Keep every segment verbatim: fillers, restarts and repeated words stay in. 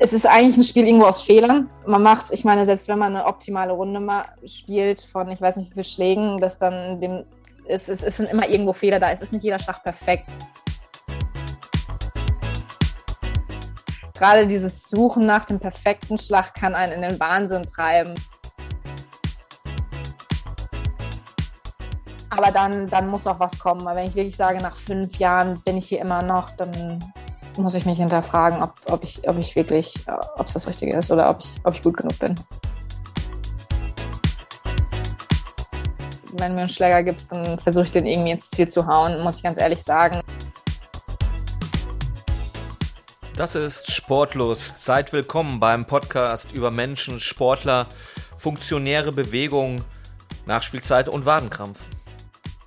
Es ist eigentlich ein Spiel irgendwo aus Fehlern. Man macht, ich meine, selbst wenn man eine optimale Runde mal spielt von, ich weiß nicht wie viel Schlägen, dass dann dem, es, es, es sind immer irgendwo Fehler da. Es ist nicht jeder Schlag perfekt. Gerade dieses Suchen nach dem perfekten Schlag kann einen in den Wahnsinn treiben. Aber dann, dann muss auch was kommen. Weil wenn ich wirklich sage, nach fünf Jahren bin ich hier immer noch, dann muss ich mich hinterfragen, ob, ob ich, ob ich wirklich, ob es das Richtige ist oder ob ich, ob ich gut genug bin. Wenn mir einen Schläger gibt, dann versuche ich den irgendwie ins Ziel zu hauen, muss ich ganz ehrlich sagen. Das ist Sportlos. Seid willkommen beim Podcast über Menschen, Sportler, Funktionäre, Bewegung, Nachspielzeit und Wadenkrampf.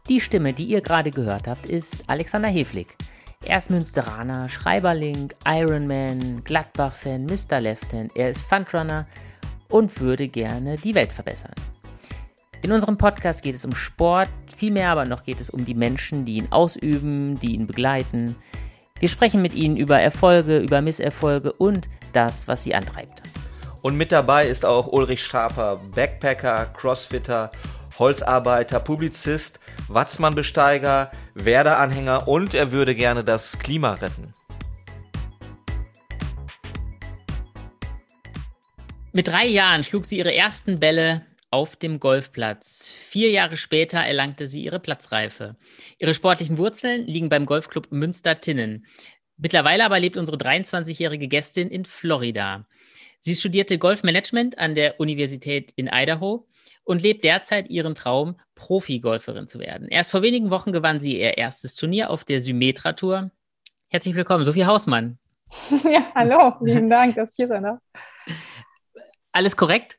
Die Stimme, die ihr gerade gehört habt, ist Alexander Heflig. Er ist Münsteraner, Schreiberling, Ironman, Gladbach-Fan, Mister Left-Hand. Er ist Fundrunner und würde gerne die Welt verbessern. In unserem Podcast geht es um Sport, vielmehr aber noch geht es um die Menschen, die ihn ausüben, die ihn begleiten. Wir sprechen mit ihnen über Erfolge, über Misserfolge und das, was sie antreibt. Und mit dabei ist auch Ulrich Schaper, Backpacker, Crossfitter, Holzarbeiter, Publizist, Watzmann-Besteiger, Werder-Anhänger und er würde gerne das Klima retten. Mit drei Jahren schlug sie ihre ersten Bälle auf dem Golfplatz. Vier Jahre später erlangte sie ihre Platzreife. Ihre sportlichen Wurzeln liegen beim Golfclub Münster-Tinnen. Mittlerweile aber lebt unsere dreiundzwanzigjährige Gästin in Florida. Sie studierte Golfmanagement an der Universität in Idaho und lebt derzeit ihren Traum, Profi-Golferin zu werden. Erst vor wenigen Wochen gewann sie ihr erstes Turnier auf der Symetra-Tour. Herzlich willkommen, Sophie Hausmann. Ja, hallo, vielen Dank, dass ich hier sein darf. Alles korrekt?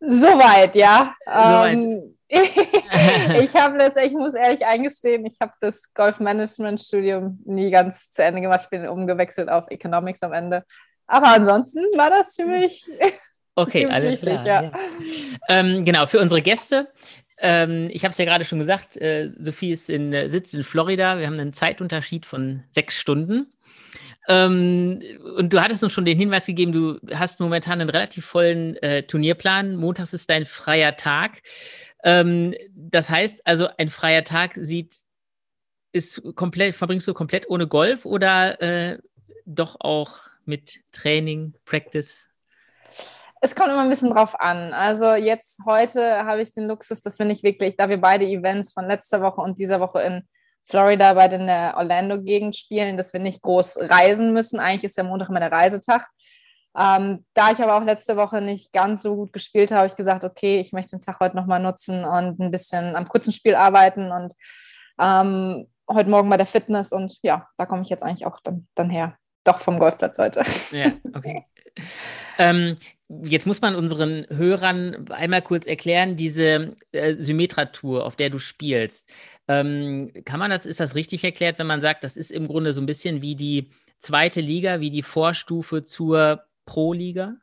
Soweit, ja. Soweit. Ähm, ich habe letztendlich, ich muss ehrlich eingestehen, ich habe das Golfmanagement-Studium nie ganz zu Ende gemacht. Ich bin umgewechselt auf Economics am Ende. Aber ansonsten war das ziemlich... Okay, alles klar. Ja. Ja. Ähm, genau, für unsere Gäste, ähm, ich habe es ja gerade schon gesagt, äh, Sophie ist in, äh, sitzt in Florida, wir haben einen Zeitunterschied von sechs Stunden. Ähm, und du hattest uns schon den Hinweis gegeben, du hast momentan einen relativ vollen äh, Turnierplan. Montags ist dein freier Tag. Ähm, das heißt also, ein freier Tag sieht, ist komplett, verbringst du komplett ohne Golf oder äh, doch auch mit Training, Practice? Es kommt immer ein bisschen drauf an. Also jetzt, heute habe ich den Luxus, dass wir nicht wirklich, da wir beide Events von letzter Woche und dieser Woche in Florida bei den Orlando-Gegend spielen, dass wir nicht groß reisen müssen. Eigentlich ist ja Montag immer der Reisetag. Ähm, da ich aber auch letzte Woche nicht ganz so gut gespielt habe, habe ich gesagt, okay, ich möchte den Tag heute nochmal nutzen und ein bisschen am kurzen Spiel arbeiten und ähm, heute Morgen bei der Fitness. Und ja, da komme ich jetzt eigentlich auch dann, dann her. Doch vom Golfplatz heute. Ja, okay. ähm, Jetzt muss man unseren Hörern einmal kurz erklären, diese äh, Symetra-Tour, auf der du spielst. Ähm, kann man das, ist das richtig erklärt, wenn man sagt, das ist im Grunde so ein bisschen wie die zweite Liga, wie die Vorstufe zur Pro-Liga?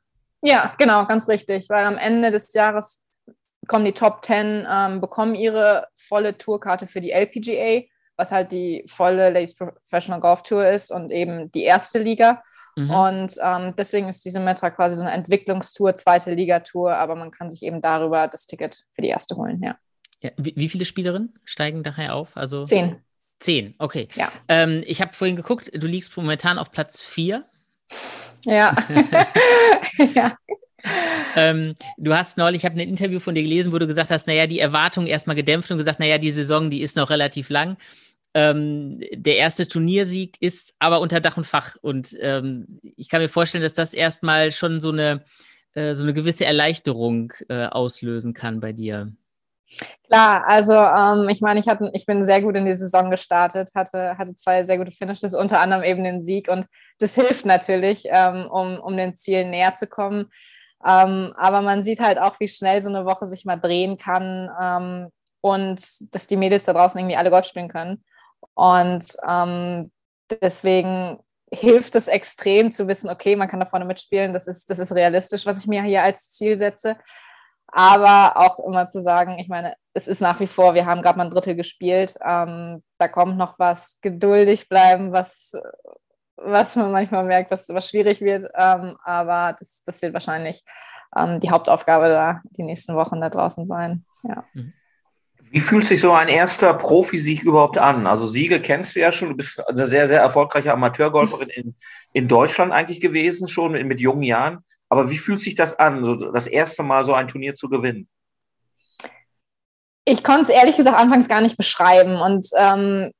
Ja, genau, ganz richtig, weil am Ende des Jahres kommen die Top Ten, ähm, bekommen ihre volle Tourkarte für die L P G A, was halt die volle Ladies Professional Golf Tour ist und eben die erste Liga. Mhm. Und ähm, deswegen ist diese Metra quasi so eine Entwicklungstour, zweite Ligatour, aber man kann sich eben darüber das Ticket für die erste holen, ja. Ja, wie, wie viele Spielerinnen steigen daher auf? Also Zehn. Zehn, okay. Ja. Ähm, ich habe vorhin geguckt, du liegst momentan auf Platz vier. Ja. Ja. Ähm, du hast neulich, ich habe ein Interview von dir gelesen, wo du gesagt hast, naja, die Erwartungen erstmal gedämpft und gesagt, naja, die Saison, die ist noch relativ lang. Ähm, der erste Turniersieg ist aber unter Dach und Fach und ähm, ich kann mir vorstellen, dass das erstmal schon so eine, äh, so eine gewisse Erleichterung äh, auslösen kann bei dir. Klar, also ähm, ich meine, ich, hatte, ich bin sehr gut in die Saison gestartet, hatte, hatte zwei sehr gute Finishes, unter anderem eben den Sieg und das hilft natürlich, ähm, um, um den Zielen näher zu kommen, ähm, aber man sieht halt auch, wie schnell so eine Woche sich mal drehen kann ähm, und dass die Mädels da draußen irgendwie alle Golf spielen können. Und ähm, deswegen hilft es extrem zu wissen, okay, man kann da vorne mitspielen, das ist, das ist realistisch, was ich mir hier als Ziel setze. Aber auch immer zu sagen, ich meine, es ist nach wie vor, wir haben gerade mal ein Drittel gespielt, ähm, da kommt noch was, geduldig bleiben, was, was man manchmal merkt, was, was schwierig wird. Ähm, aber das, das wird wahrscheinlich ähm, die Hauptaufgabe da die nächsten Wochen da draußen sein. Ja. Wie fühlt sich so ein erster Profisieg überhaupt an? Also Siege kennst du ja schon. Du bist eine sehr, sehr erfolgreiche Amateurgolferin in, in Deutschland eigentlich gewesen, schon mit, mit jungen Jahren. Aber wie fühlt sich das an, so das erste Mal so ein Turnier zu gewinnen? Ich konnte es ehrlich gesagt anfangs gar nicht beschreiben. Und ähm,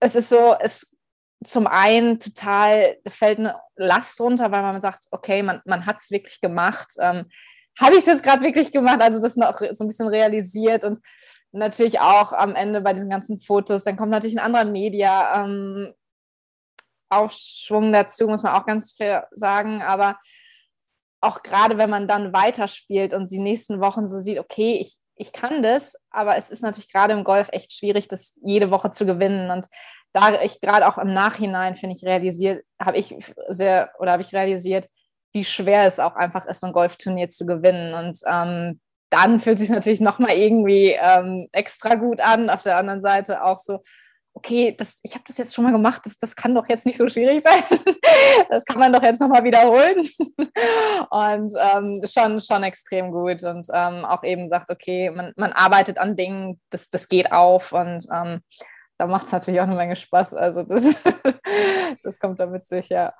es ist so, es zum einen total fällt eine Last runter, weil man sagt, okay, man, man hat es wirklich gemacht. Ähm, habe ich es jetzt gerade wirklich gemacht? Also das noch so ein bisschen realisiert und natürlich auch am Ende bei diesen ganzen Fotos, dann kommt natürlich ein anderer Media ähm, Aufschwung dazu, muss man auch ganz fair sagen, aber auch gerade, wenn man dann weiterspielt und die nächsten Wochen so sieht, okay, ich Ich kann das, aber es ist natürlich gerade im Golf echt schwierig, das jede Woche zu gewinnen. Und da ich gerade auch im Nachhinein, finde ich, realisiert, habe ich sehr oder habe ich realisiert, wie schwer es auch einfach ist, so ein Golfturnier zu gewinnen. Und ähm, dann fühlt es sich natürlich nochmal irgendwie ähm, extra gut an. Auf der anderen Seite auch so, okay, das, ich habe das jetzt schon mal gemacht, das, das kann doch jetzt nicht so schwierig sein. Das kann man doch jetzt nochmal wiederholen. Und ähm, schon, schon extrem gut. Und ähm, auch eben sagt, okay, man, man arbeitet an Dingen, das, das geht auf. Und ähm, da macht es natürlich auch eine Menge Spaß. Also das, das kommt da mit sich, ja.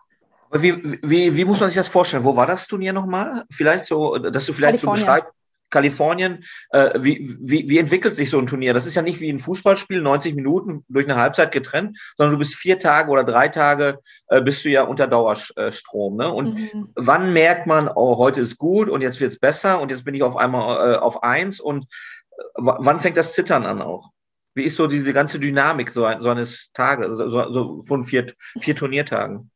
Wie, wie, wie muss man sich das vorstellen? Wo war das Turnier nochmal? Vielleicht so, dass du vielleicht so beschreibst. Kalifornien, äh, wie, wie, wie entwickelt sich so ein Turnier? Das ist ja nicht wie ein Fußballspiel, neunzig Minuten durch eine Halbzeit getrennt, sondern du bist vier Tage oder drei Tage äh, bist du ja unter Dauerstrom. Ne? Und mhm. wann merkt man, oh, heute ist gut und jetzt wird es besser und jetzt bin ich auf einmal äh, auf eins und w- wann fängt das Zittern an auch? Wie ist so diese ganze Dynamik so, ein, so eines Tages, so, so von vier, vier Turniertagen?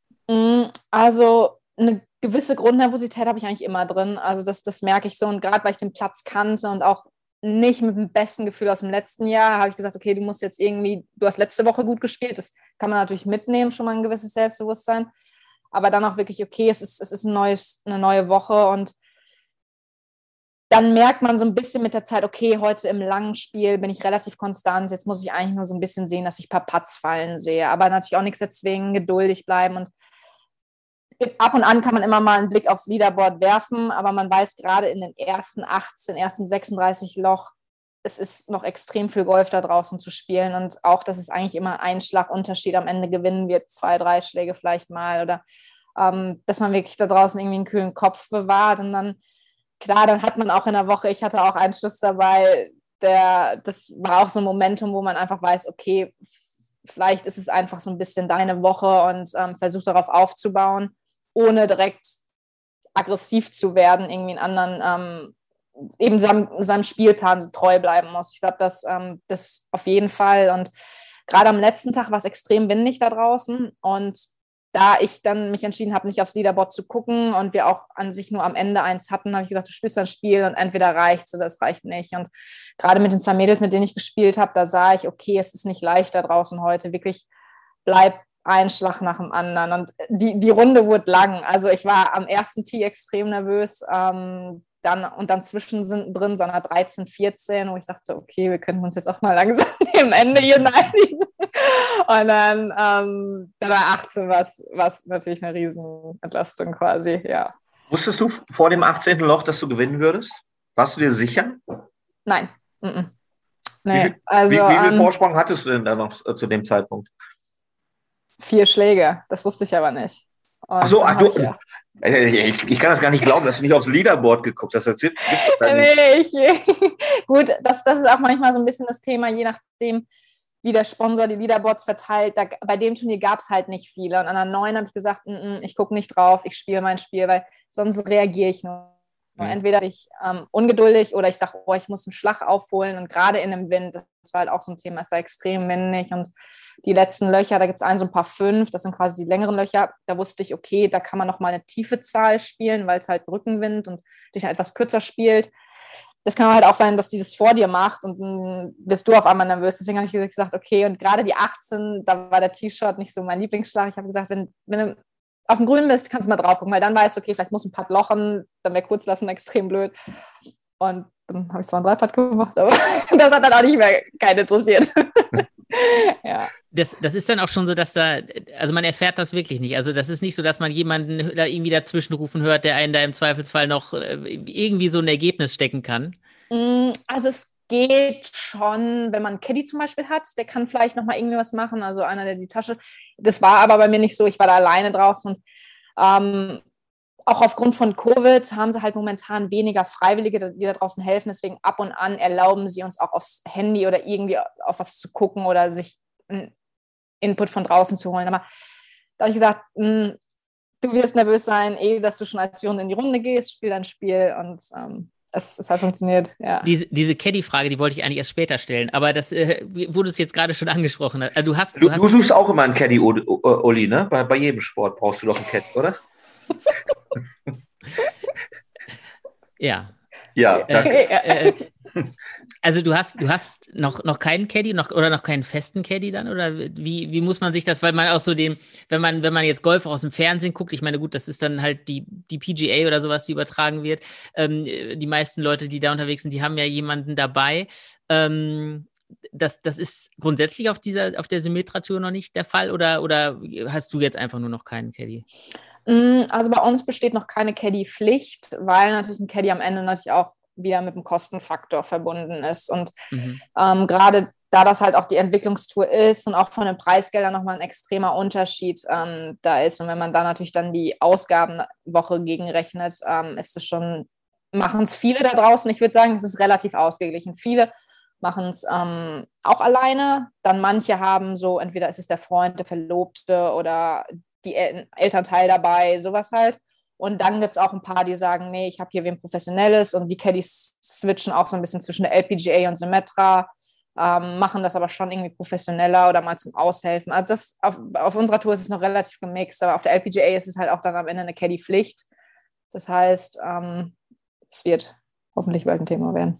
Also eine gewisse Grundnervosität habe ich eigentlich immer drin, also das, das merke ich so und gerade, weil ich den Platz kannte und auch nicht mit dem besten Gefühl aus dem letzten Jahr, habe ich gesagt, okay, du musst jetzt irgendwie, du hast letzte Woche gut gespielt, das kann man natürlich mitnehmen, schon mal ein gewisses Selbstbewusstsein, aber dann auch wirklich, okay, es ist, es ist ein neues, eine neue Woche und dann merkt man so ein bisschen mit der Zeit, okay, heute im langen Spiel bin ich relativ konstant, jetzt muss ich eigentlich nur so ein bisschen sehen, dass ich ein paar Putts fallen sehe, aber natürlich auch nichts erzwingen, geduldig bleiben und ab und an kann man immer mal einen Blick aufs Leaderboard werfen, aber man weiß gerade in den ersten achtzehn, ersten sechsunddreißig Loch, es ist noch extrem viel Golf da draußen zu spielen und auch, dass es eigentlich immer ein Schlagunterschied am Ende gewinnen wird, zwei, drei Schläge vielleicht mal oder ähm, dass man wirklich da draußen irgendwie einen kühlen Kopf bewahrt und dann, klar, dann hat man auch in der Woche, ich hatte auch einen Schuss dabei, der, das war auch so ein Momentum, wo man einfach weiß, okay, vielleicht ist es einfach so ein bisschen deine Woche und ähm, versuch darauf aufzubauen, ohne direkt aggressiv zu werden, irgendwie in anderen, ähm, eben seinem, seinem Spielplan so treu bleiben muss. Ich glaube, das, ähm, das auf jeden Fall. Und gerade am letzten Tag war es extrem windig da draußen. Und da ich dann mich entschieden habe, nicht aufs Leaderboard zu gucken und wir auch an sich nur am Ende eins hatten, habe ich gesagt, du spielst ein Spiel und entweder reicht's oder es reicht nicht. Und gerade mit den zwei Mädels, mit denen ich gespielt habe, da sah ich, okay, es ist nicht leicht da draußen heute, wirklich bleibt ein Schlag nach dem anderen und die, die Runde wurde lang, also ich war am ersten Tee extrem nervös ähm, dann, und dann zwischendrin so einer dreizehn, vierzehn, wo ich sagte, okay, wir könnten uns jetzt auch mal langsam am Ende hier einigen und dann ähm, bei achtzehn war es natürlich eine Riesenentlastung quasi, ja. Wusstest du vor dem achtzehnten Loch, dass du gewinnen würdest? Warst du dir sicher? Nein. Mm-mm. Nee. Wie viel, also, wie, wie viel ähm, Vorsprung hattest du denn da noch zu dem Zeitpunkt? Vier Schläge, das wusste ich aber nicht. Und ach so, ach, du, ich, ja. ich, ich kann das gar nicht glauben, dass du nicht aufs Leaderboard geguckt hast. Das gibt's da nicht. Nee, ich, gut, das, das ist auch manchmal so ein bisschen das Thema, je nachdem, wie der Sponsor die Leaderboards verteilt. Da, bei dem Turnier gab es halt nicht viele. Und an der neun habe ich gesagt, n-n, ich gucke nicht drauf, ich spiele mein Spiel, weil sonst reagiere ich nur. Mhm. Entweder ich ähm, ungeduldig oder ich sage, oh, ich muss einen Schlag aufholen. Und gerade in dem Wind, das war halt auch so ein Thema, es war extrem windig und die letzten Löcher, da gibt es einen, so ein paar fünf, das sind quasi die längeren Löcher, da wusste ich, okay, da kann man nochmal eine tiefe Zahl spielen, weil es halt Rückenwind und sich halt etwas kürzer spielt. Das kann halt auch sein, dass die das vor dir macht und dann bist du auf einmal nervös. Deswegen habe ich gesagt, okay, und gerade die achtzehn, da war der T-Shot nicht so mein Lieblingsschlag. Ich habe gesagt, wenn, wenn du auf dem Grün bist, kannst du mal drauf gucken, weil dann weißt du, okay, vielleicht muss ein Putt lochen, dann wäre Kurzlassen extrem blöd. Und dann habe ich zwar einen Dreipad gemacht, aber das hat dann auch nicht mehr keinen interessiert. Ja. Das, das ist dann auch schon so, dass da, also man erfährt das wirklich nicht. Also das ist nicht so, dass man jemanden da irgendwie dazwischen rufen hört, der einen da im Zweifelsfall noch irgendwie so ein Ergebnis stecken kann. Also es geht schon, wenn man einen Caddy zum Beispiel hat, der kann vielleicht nochmal irgendwie was machen, also einer, der die Tasche, das war aber bei mir nicht so, ich war da alleine draußen und ähm, auch aufgrund von Covid haben sie halt momentan weniger Freiwillige, die da draußen helfen, deswegen ab und an erlauben sie uns auch aufs Handy oder irgendwie auf was zu gucken oder sich einen Input von draußen zu holen, aber da habe ich gesagt, mh, du wirst nervös sein, eh, dass du schon als Führende in die Runde gehst, spiel dein Spiel und ähm, Es, es hat funktioniert, ja. Diese, diese Caddy-Frage, die wollte ich eigentlich erst später stellen, aber das äh, wurde es jetzt gerade schon angesprochen. Also du, hast, du, du, hast du suchst auch immer einen Caddy, Olli, ne? Bei, bei jedem Sport brauchst du doch einen Caddy, oder? Ja. Ja, danke. Äh, äh, also du hast, du hast noch, noch keinen Caddy noch, oder noch keinen festen Caddy dann? Oder wie, wie muss man sich das, weil man auch so dem, wenn man, wenn man jetzt Golf aus dem Fernsehen guckt, ich meine, gut, das ist dann halt die, die P G A oder sowas, die übertragen wird. Ähm, die meisten Leute, die da unterwegs sind, die haben ja jemanden dabei. Ähm, das, das ist grundsätzlich auf dieser, auf der Symetra-Tour noch nicht der Fall oder, oder hast du jetzt einfach nur noch keinen Caddy? Also bei uns besteht noch keine Caddy-Pflicht, weil natürlich ein Caddy am Ende natürlich auch wieder mit dem Kostenfaktor verbunden ist. Und mhm. ähm, gerade da das halt auch die Entwicklungstour ist und auch von den Preisgeldern nochmal ein extremer Unterschied ähm, da ist. Und wenn man da natürlich dann die Ausgabenwoche gegenrechnet, ähm, ist es schon, machen es viele da draußen. Ich würde sagen, es ist relativ ausgeglichen. Viele machen es ähm, auch alleine. Dann manche haben so, entweder ist es der Freund, der Verlobte oder die El- Elternteil dabei, sowas halt. Und dann gibt es auch ein paar, die sagen, nee, ich habe hier wen Professionelles und die Caddies switchen auch so ein bisschen zwischen der L P G A und Symetra, ähm, machen das aber schon irgendwie professioneller oder mal zum Aushelfen. Also das auf, auf unserer Tour ist es noch relativ gemixt, aber auf der L P G A ist es halt auch dann am Ende eine Caddy-Pflicht. Das heißt, ähm, es wird hoffentlich bald ein Thema werden.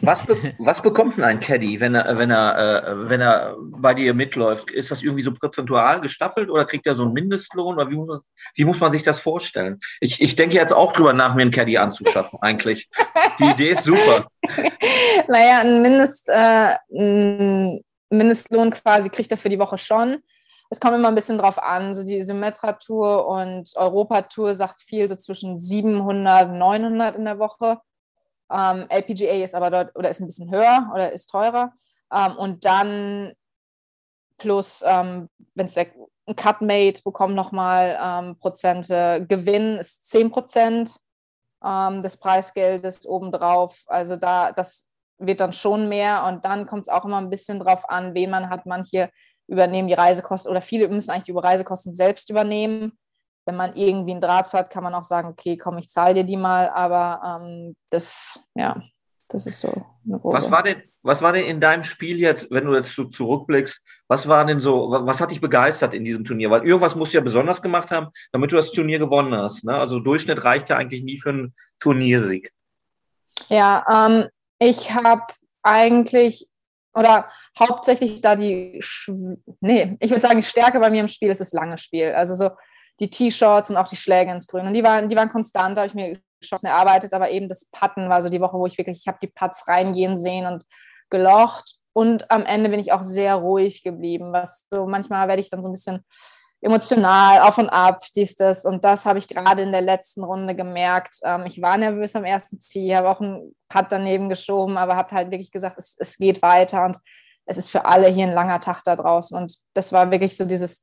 Was, be- was bekommt denn ein Caddy, wenn er, wenn er, äh, wenn er bei dir mitläuft? Ist das irgendwie so prozentual gestaffelt oder kriegt er so einen Mindestlohn? Oder wie muss man, wie muss man sich das vorstellen? Ich, ich denke jetzt auch drüber nach, mir einen Caddy anzuschaffen eigentlich. Die Idee ist super. Naja, einen Mindest, äh, ein Mindestlohn quasi kriegt er für die Woche schon. Es kommt immer ein bisschen drauf an, so die Symetra-Tour und Europa-Tour sagt viel, so zwischen siebenhundert, neunhundert in der Woche. Um, L P G A ist aber dort oder ist ein bisschen höher oder ist teurer um, und dann plus, um, wenn es der ein Cutmate bekommt nochmal um, Prozente, Gewinn ist zehn Prozent um, des Preisgeldes obendrauf, also da das wird dann schon mehr und dann kommt es auch immer ein bisschen drauf an, wen man hat, manche übernehmen die Reisekosten oder viele müssen eigentlich die Reisekosten selbst übernehmen. Wenn man irgendwie einen Draht hat, kann man auch sagen, okay, komm, ich zahle dir die mal, aber ähm, das, ja, das ist so eine grobe. Was war denn, was war denn in deinem Spiel jetzt, wenn du jetzt so zurückblickst, was war denn so, was hat dich begeistert in diesem Turnier? Weil irgendwas musst du ja besonders gemacht haben, damit du das Turnier gewonnen hast, ne? Also Durchschnitt reicht ja eigentlich nie für einen Turniersieg. Ja, ähm, ich habe eigentlich, oder hauptsächlich da die, Schw- nee, ich würde sagen, die Stärke bei mir im Spiel ist das lange Spiel, also so, die T-Shirts und auch die Schläge ins Grün. Und die waren, die waren konstant, da habe ich mir Chancen erarbeitet, aber eben das Putten war so die Woche, wo ich wirklich, ich habe die Putts reingehen sehen und gelocht. Und am Ende bin ich auch sehr ruhig geblieben. Was so manchmal werde ich dann so ein bisschen emotional, auf und ab, dies, das. Und das habe ich gerade in der letzten Runde gemerkt. Ähm, ich war nervös am ersten Tee, habe auch einen Putt daneben geschoben, aber habe halt wirklich gesagt, es, es geht weiter und es ist für alle hier ein langer Tag da draußen. Und das war wirklich so dieses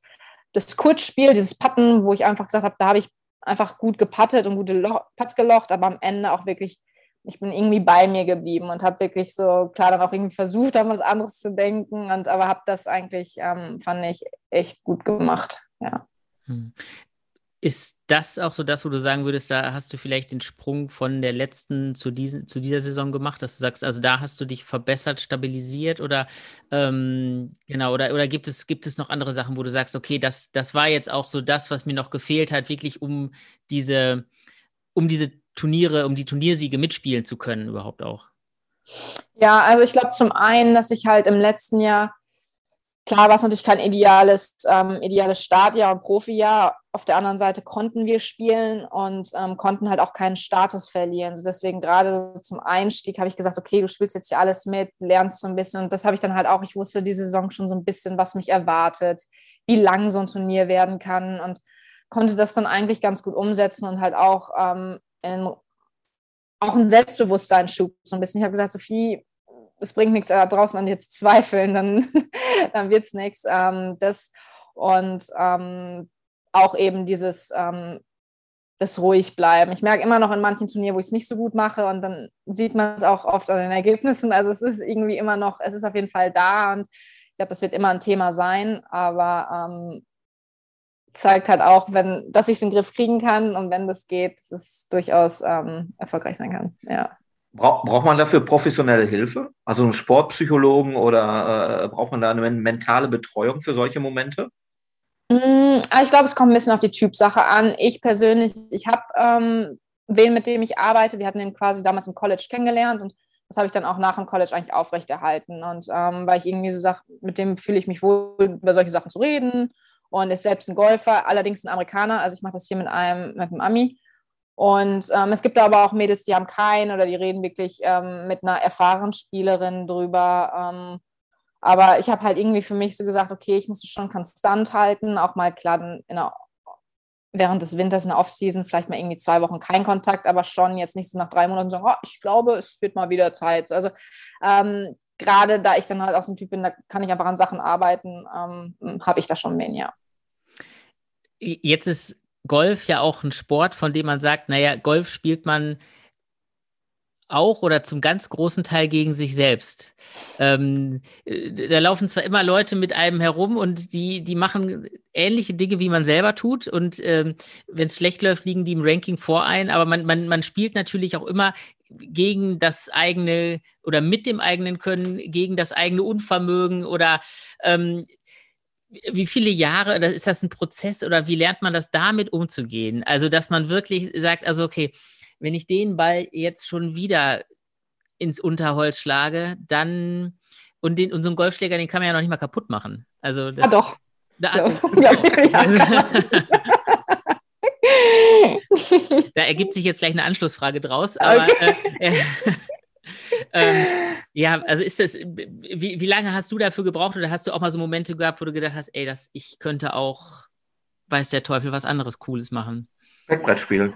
das Kurzspiel, dieses Putten, wo ich einfach gesagt habe, da habe ich einfach gut geputtet und gute Lo- Putts gelocht, aber am Ende auch wirklich, ich bin irgendwie bei mir geblieben und habe wirklich so, klar, dann auch irgendwie versucht, an was anderes zu denken, und aber habe das eigentlich, ähm, fand ich, echt gut gemacht, ja. Hm. Ist das auch so das, wo du sagen würdest, da hast du vielleicht den Sprung von der letzten zu, diesen, zu dieser Saison gemacht, dass du sagst, also da hast du dich verbessert, stabilisiert oder ähm, genau, oder, oder gibt es, gibt es noch andere Sachen, wo du sagst, okay, das, das war jetzt auch so das, was mir noch gefehlt hat, wirklich um diese, um diese Turniere, um die Turniersiege mitspielen zu können überhaupt auch? Ja, also ich glaube zum einen, dass ich halt im letzten Jahr, klar war es natürlich kein ideales, ähm, ideales Startjahr und Profijahr, auf der anderen Seite konnten wir spielen und ähm, konnten halt auch keinen Status verlieren. Also deswegen gerade zum Einstieg habe ich gesagt, okay, du spielst jetzt hier alles mit, lernst so ein bisschen. Und das habe ich dann halt auch, ich wusste die Saison schon so ein bisschen, was mich erwartet, wie lang so ein Turnier werden kann und konnte das dann eigentlich ganz gut umsetzen und halt auch, ähm, in, auch einen Selbstbewusstseinsschub so ein bisschen. Ich habe gesagt, Sophie, es bringt nichts da draußen an dir zu zweifeln, dann, dann wird es nichts. Ähm, das und ähm, auch eben dieses ähm, das ruhig bleiben. Ich merke immer noch in manchen Turnieren, wo ich es nicht so gut mache und dann sieht man es auch oft an den Ergebnissen. Also es ist irgendwie immer noch, es ist auf jeden Fall da und ich glaube, das wird immer ein Thema sein, aber ähm, zeigt halt auch, wenn, dass ich es in den Griff kriegen kann und wenn das geht, dass es durchaus ähm, erfolgreich sein kann, ja. Braucht man dafür professionelle Hilfe? Also einen Sportpsychologen oder äh, braucht man da eine mentale Betreuung für solche Momente? Mm, ich glaube, es kommt ein bisschen auf die Typsache an. Ich persönlich, ich habe ähm, wen, mit dem ich arbeite. Wir hatten den quasi damals im College kennengelernt und das habe ich dann auch nach dem College eigentlich aufrechterhalten. Und ähm, weil ich irgendwie so sage, mit dem fühle ich mich wohl, über solche Sachen zu reden und ist selbst ein Golfer, allerdings ein Amerikaner. Also ich mache das hier mit einem, mit einem Ami. Und ähm, es gibt aber auch Mädels, die haben keinen oder die reden wirklich ähm, mit einer erfahrenen Spielerin drüber. Ähm, aber ich habe halt irgendwie für mich so gesagt, okay, ich muss es schon konstant halten, auch mal klar in der, während des Winters in der Offseason vielleicht mal irgendwie zwei Wochen kein Kontakt, aber schon jetzt nicht so nach drei Monaten sagen, oh, ich glaube, es wird mal wieder Zeit. Also ähm, gerade da ich dann halt auch so ein Typ bin, da kann ich einfach an Sachen arbeiten, ähm, habe ich da schon mehr, ja. Jetzt ist Golf ja auch ein Sport, von dem man sagt, naja, Golf spielt man auch oder zum ganz großen Teil gegen sich selbst. Ähm, da laufen zwar immer Leute mit einem herum und die, die machen ähnliche Dinge, wie man selber tut und ähm, wenn es schlecht läuft, liegen die im Ranking vor ein, aber man, man, man spielt natürlich auch immer gegen das eigene oder mit dem eigenen Können, gegen das eigene Unvermögen oder ähm, wie viele Jahre, oder ist das ein Prozess oder wie lernt man das damit umzugehen? Also, dass man wirklich sagt, also okay, wenn ich den Ball jetzt schon wieder ins Unterholz schlage, dann, und, den, und so einen Golfschläger, den kann man ja noch nicht mal kaputt machen. Also das, ah doch. Da, ja, also, da ergibt sich jetzt gleich eine Anschlussfrage draus, aber okay. äh, äh, ähm, ja, also ist das, wie, wie lange hast du dafür gebraucht oder hast du auch mal so Momente gehabt, wo du gedacht hast, ey, das, ich könnte auch, weiß der Teufel, was anderes Cooles machen? Backbrett spielen.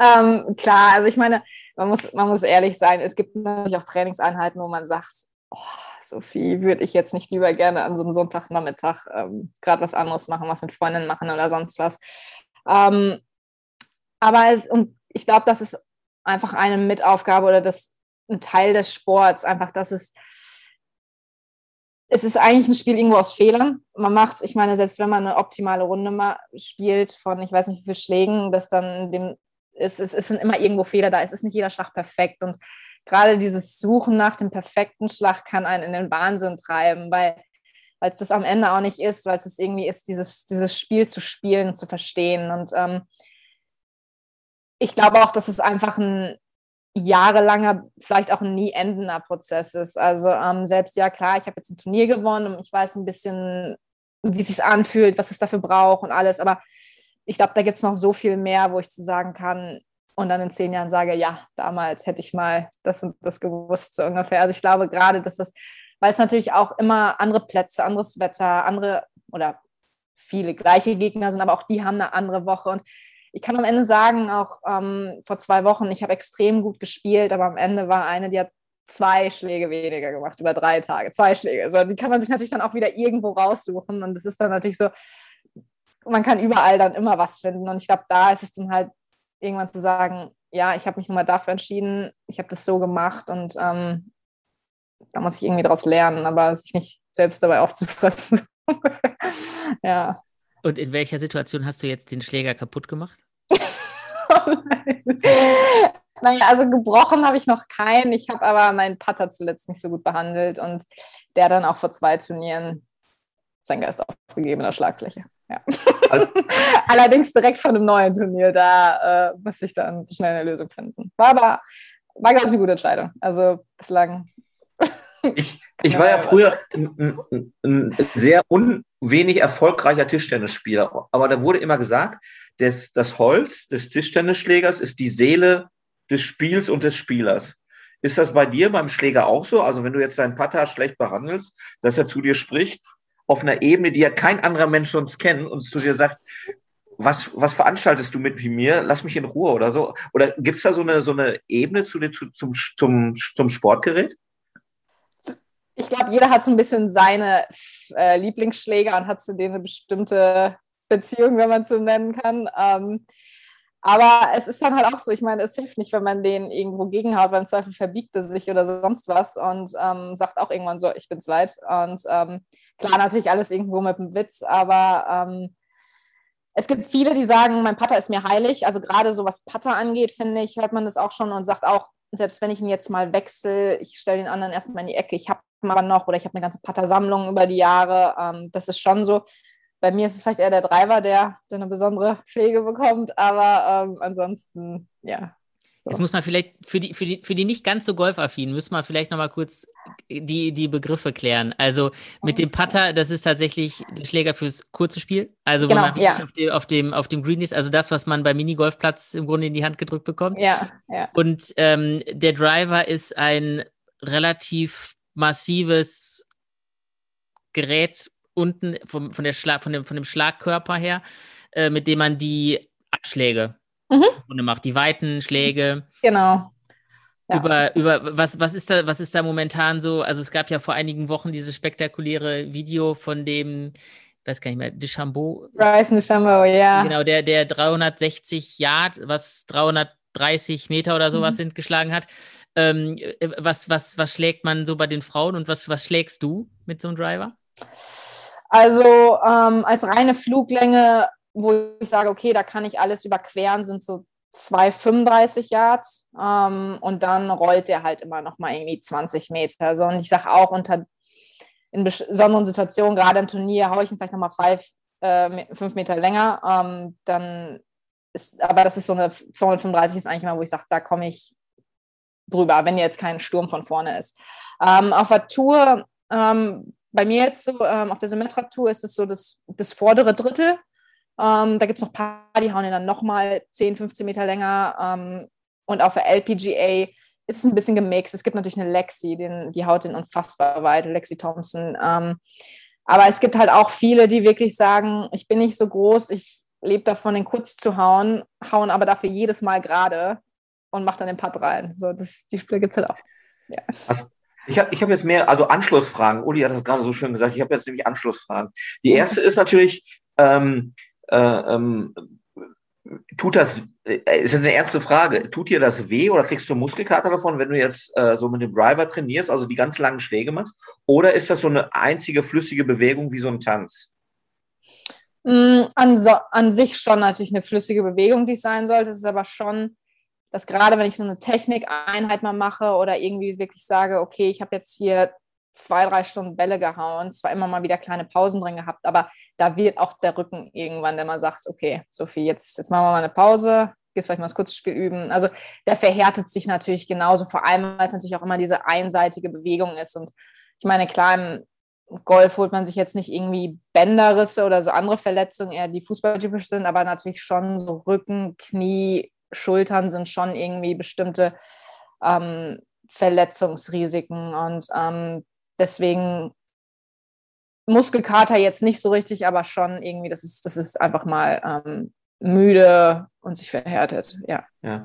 ähm, klar, also ich meine, man muss, man muss ehrlich sein, es gibt natürlich auch Trainingseinheiten, wo man sagt, oh, Sophie, würde ich jetzt nicht lieber gerne an so einem Sonntagnachmittag ähm, gerade was anderes machen, was mit Freundinnen machen oder sonst was. Ähm, aber es, und ich glaube, das ist einfach eine Mitaufgabe oder das ein Teil des Sports, einfach, dass es es ist eigentlich ein Spiel irgendwo aus Fehlern. Man macht, ich meine, selbst wenn man eine optimale Runde mal spielt von, ich weiß nicht wie viele Schlägen, das dann dem es, es, es sind immer irgendwo Fehler da. Es ist nicht jeder Schlag perfekt und gerade dieses Suchen nach dem perfekten Schlag kann einen in den Wahnsinn treiben, weil weil es das am Ende auch nicht ist, weil es das irgendwie ist, dieses, dieses Spiel zu spielen und zu verstehen und ähm, ich glaube auch, dass es einfach ein jahrelanger, vielleicht auch ein nie endender Prozess ist. Also ähm, selbst, ja klar, ich habe jetzt ein Turnier gewonnen und ich weiß ein bisschen, wie es sich anfühlt, was es dafür braucht und alles, aber ich glaube, da gibt es noch so viel mehr, wo ich zu sagen kann und dann in zehn Jahren sage, ja, damals hätte ich mal das und das gewusst, so ungefähr. Also ich glaube gerade, dass das, weil es natürlich auch immer andere Plätze, anderes Wetter, andere oder viele gleiche Gegner sind, aber auch die haben eine andere Woche und ich kann am Ende sagen, auch ähm, vor zwei Wochen, ich habe extrem gut gespielt, aber am Ende war eine, die hat zwei Schläge weniger gemacht, über drei Tage, zwei Schläge. Also, die kann man sich natürlich dann auch wieder irgendwo raussuchen und es ist dann natürlich so, man kann überall dann immer was finden und ich glaube, da ist es dann halt irgendwann zu sagen, ja, ich habe mich nun mal dafür entschieden, ich habe das so gemacht und ähm, da muss ich irgendwie draus lernen, aber sich nicht selbst dabei aufzufressen. Ja. Und in welcher Situation hast du jetzt den Schläger kaputt gemacht? Oh nein. Naja, also gebrochen habe ich noch keinen. Ich habe aber meinen Putter zuletzt nicht so gut behandelt und der dann auch vor zwei Turnieren seinen Geist aufgegeben in der Schlagfläche. Ja. Also, allerdings direkt vor einem neuen Turnier, da äh, musste ich dann schnell eine Lösung finden. War aber, war glaube ich, eine gute Entscheidung. Also bislang. ich, ich war ja früher ein, ein, ein sehr un wenig erfolgreicher Tischtennisspieler. Aber da wurde immer gesagt, dass das Holz des Tischtennisschlägers ist die Seele des Spiels und des Spielers. Ist das bei dir beim Schläger auch so? Also wenn du jetzt deinen Putter schlecht behandelst, dass er zu dir spricht, auf einer Ebene, die ja kein anderer Mensch sonst kennt, und zu dir sagt, was, was veranstaltest du mit mir? Lass mich in Ruhe oder so. Oder gibt es da so eine, so eine Ebene zu dir, zu, zum, zum, zum Sportgerät? Ich glaube, jeder hat so ein bisschen seine äh, Lieblingsschläger und hat zu denen eine bestimmte Beziehung, wenn man es so nennen kann. Ähm, aber es ist dann halt auch so, ich meine, es hilft nicht, wenn man den irgendwo gegenhaut, weil im Zweifel verbiegt er sich oder sonst was und ähm, sagt auch irgendwann so, ich bin's leid. Und ähm, klar, natürlich alles irgendwo mit einem Witz, aber ähm, es gibt viele, die sagen, mein Putter ist mir heilig. Also gerade so, was Putter angeht, finde ich, hört man das auch schon und sagt auch, selbst wenn ich ihn jetzt mal wechsle, ich stelle den anderen erstmal in die Ecke, ich habe aber noch, oder ich habe eine ganze Putter-Sammlung über die Jahre, ähm, das ist schon so. Bei mir ist es vielleicht eher der Driver, der, der eine besondere Pflege bekommt, aber ähm, ansonsten, ja. So. Jetzt muss man vielleicht, für die, für die, für die nicht ganz so golfaffinen, müssen wir vielleicht nochmal kurz die, die Begriffe klären. Also mit dem Putter, das ist tatsächlich der Schläger fürs kurze Spiel, also genau, wo man ja. auf, dem, auf, dem, auf dem Green ist, also das, was man beim Minigolfplatz im Grunde in die Hand gedrückt bekommt. Ja, ja. Und ähm, der Driver ist ein relativ massives Gerät unten vom, von, der Schlag, von, dem, von dem Schlagkörper her, äh, mit dem man die Abschläge mhm. macht, die weiten Schläge. Genau. Ja. Über, über was, was, ist da, was ist da momentan so? Also es gab ja vor einigen Wochen dieses spektakuläre Video von dem, ich weiß gar nicht mehr, DeChambeau. Bryson DeChambeau, ja. Genau, der, der dreihundertsechzig Yard, was dreihundertdreißig Meter oder sowas mhm. sind, geschlagen hat. Ähm, was, was, was schlägt man so bei den Frauen und was, was schlägst du mit so einem Driver? Also ähm, als reine Fluglänge, wo ich sage, okay, da kann ich alles überqueren, sind so zwei Komma fünfunddreißig Yards ähm, und dann rollt der halt immer nochmal irgendwie zwanzig Meter. So, und ich sage auch, unter, in besonderen Situationen, gerade im Turnier, haue ich ihn vielleicht nochmal fünf äh, Meter länger. Ähm, dann ist, aber das ist so eine zwei Komma fünfunddreißig ist eigentlich immer, wo ich sage, da komme ich drüber, wenn jetzt kein Sturm von vorne ist. Ähm, auf der Tour, ähm, bei mir jetzt so, ähm, auf der Symetra-Tour ist es so das, das vordere Drittel. Ähm, da gibt es noch paar, die hauen ja dann nochmal zehn, fünfzehn Meter länger. Ähm, und auf der L P G A ist es ein bisschen gemixt. Es gibt natürlich eine Lexi, den, die haut den unfassbar weit, Lexi Thompson. Ähm, aber es gibt halt auch viele, die wirklich sagen, ich bin nicht so groß, ich lebe davon, den kurz zu hauen, hauen aber dafür jedes Mal gerade. Und macht dann den Putt rein. So, das, die Spieler gibt es halt auch. Ja. Also, ich habe ich hab jetzt mehr, also Anschlussfragen. Uli hat das gerade so schön gesagt. Ich habe jetzt nämlich Anschlussfragen. Die erste ist natürlich, ähm, äh, ähm, tut das, äh, ist eine ernste Frage, tut dir das weh oder kriegst du Muskelkater davon, wenn du jetzt äh, so mit dem Driver trainierst, also die ganz langen Schläge machst? Oder ist das so eine einzige flüssige Bewegung wie so ein Tanz? Mm, an, so, an sich schon natürlich eine flüssige Bewegung, die es sein sollte. Es ist aber schon, dass gerade wenn ich so eine Technikeinheit mal mache oder irgendwie wirklich sage, okay, ich habe jetzt hier zwei, drei Stunden Bälle gehauen, zwar immer mal wieder kleine Pausen drin gehabt, aber da wird auch der Rücken irgendwann, wenn man sagt, okay, Sophie, jetzt, jetzt machen wir mal eine Pause, gehst vielleicht mal das kurze Spiel üben. Also der verhärtet sich natürlich genauso, vor allem, weil es natürlich auch immer diese einseitige Bewegung ist. Und ich meine, klar, im Golf holt man sich jetzt nicht irgendwie Bänderrisse oder so andere Verletzungen, eher die fußballtypisch sind, aber natürlich schon so Rücken, Knie, Schultern sind schon irgendwie bestimmte ähm, Verletzungsrisiken und ähm, deswegen Muskelkater jetzt nicht so richtig, aber schon irgendwie, das ist, das ist einfach mal ähm, müde und sich verhärtet, ja. Ja.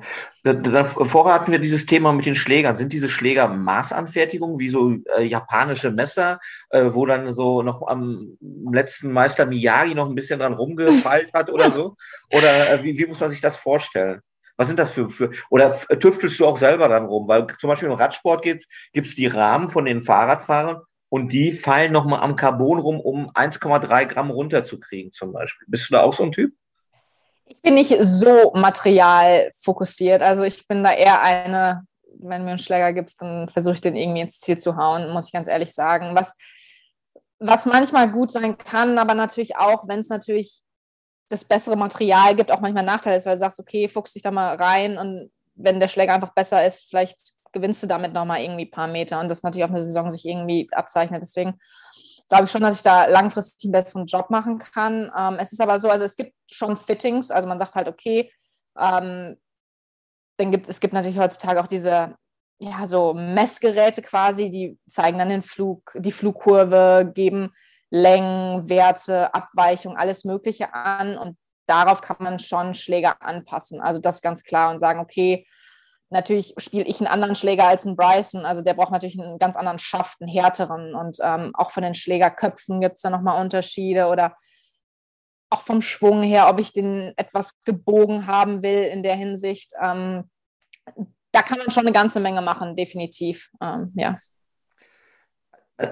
Vorher hatten wir dieses Thema mit den Schlägern. Sind diese Schläger Maßanfertigungen wie so äh, japanische Messer, äh, wo dann so noch am letzten Meister Miyagi noch ein bisschen dran rumgefeilt hat oder so? Oder äh, wie, wie muss man sich das vorstellen? Was sind das für, für oder tüftelst du auch selber dann rum? Weil zum Beispiel im Radsport gibt es die Rahmen von den Fahrradfahrern und die fallen nochmal am Carbon rum, um eins Komma drei Gramm runterzukriegen zum Beispiel. Bist du da auch so ein Typ? Ich bin nicht so materialfokussiert. Also ich bin da eher eine, wenn mir einen Schläger gibt, dann versuche ich den irgendwie ins Ziel zu hauen, muss ich ganz ehrlich sagen. Was, was manchmal gut sein kann, aber natürlich auch, wenn es natürlich das bessere Material gibt, auch manchmal Nachteil ist, weil du sagst, okay, fuchst dich da mal rein und wenn der Schläger einfach besser ist, vielleicht gewinnst du damit nochmal irgendwie ein paar Meter und das natürlich auf eine Saison sich irgendwie abzeichnet. Deswegen glaube ich schon, dass ich da langfristig einen besseren Job machen kann. Ähm, es ist aber so, also es gibt schon Fittings, also man sagt halt, okay, ähm, dann gibt es gibt natürlich heutzutage auch diese, ja, so Messgeräte quasi, die zeigen dann den Flug, die Flugkurve, geben Längen, Werte, Abweichung, alles Mögliche an, und darauf kann man schon Schläger anpassen. Also das ganz klar, und sagen, okay, natürlich spiele ich einen anderen Schläger als einen Bryson, also der braucht natürlich einen ganz anderen Schaft, einen härteren, und ähm, auch von den Schlägerköpfen gibt es da nochmal Unterschiede, oder auch vom Schwung her, ob ich den etwas gebogen haben will in der Hinsicht. Ähm, da kann man schon eine ganze Menge machen, definitiv, ähm, ja.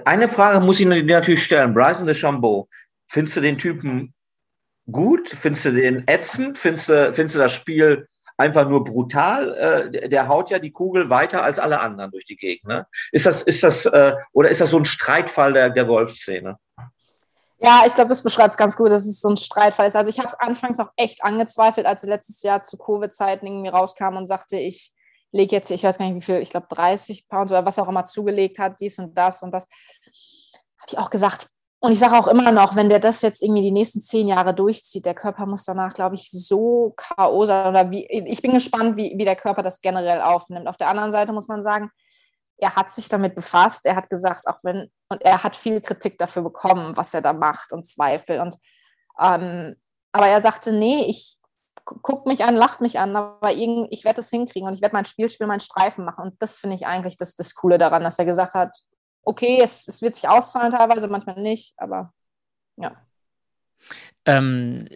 Eine Frage muss ich dir natürlich stellen. Bryson DeChambeau, findest du den Typen gut? Findest du den ätzend? Findest du, findest du das Spiel einfach nur brutal? Äh, der haut ja die Kugel weiter als alle anderen durch die Gegend. Ne? Ist das, ist das, äh, oder ist das so ein Streitfall der, der Golfszene? Ja, ich glaube, das beschreibt es ganz gut, dass es so ein Streitfall ist. Also ich habe es anfangs auch echt angezweifelt, als letztes Jahr zu Covid-Zeiten irgendwie rauskam und sagte, ich lege jetzt, ich weiß gar nicht wie viel, ich glaube dreißig Pounds oder was auch immer zugelegt hat, dies und das und das, habe ich auch gesagt. Und ich sage auch immer noch, wenn der das jetzt irgendwie die nächsten zehn Jahre durchzieht, der Körper muss danach, glaube ich, so K O sein. Oder wie, ich bin gespannt, wie, wie der Körper das generell aufnimmt. Auf der anderen Seite muss man sagen, er hat sich damit befasst, er hat gesagt, auch wenn, und er hat viel Kritik dafür bekommen, was er da macht, und Zweifel. Und, ähm, aber er sagte, nee, ich guckt mich an, lacht mich an, aber irgend, ich werde das hinkriegen und ich werde mein Spiel spielen, meinen Streifen machen. Und das finde ich eigentlich das, das Coole daran, dass er gesagt hat, okay, es, es wird sich auszahlen teilweise, manchmal nicht, aber ja. Ähm,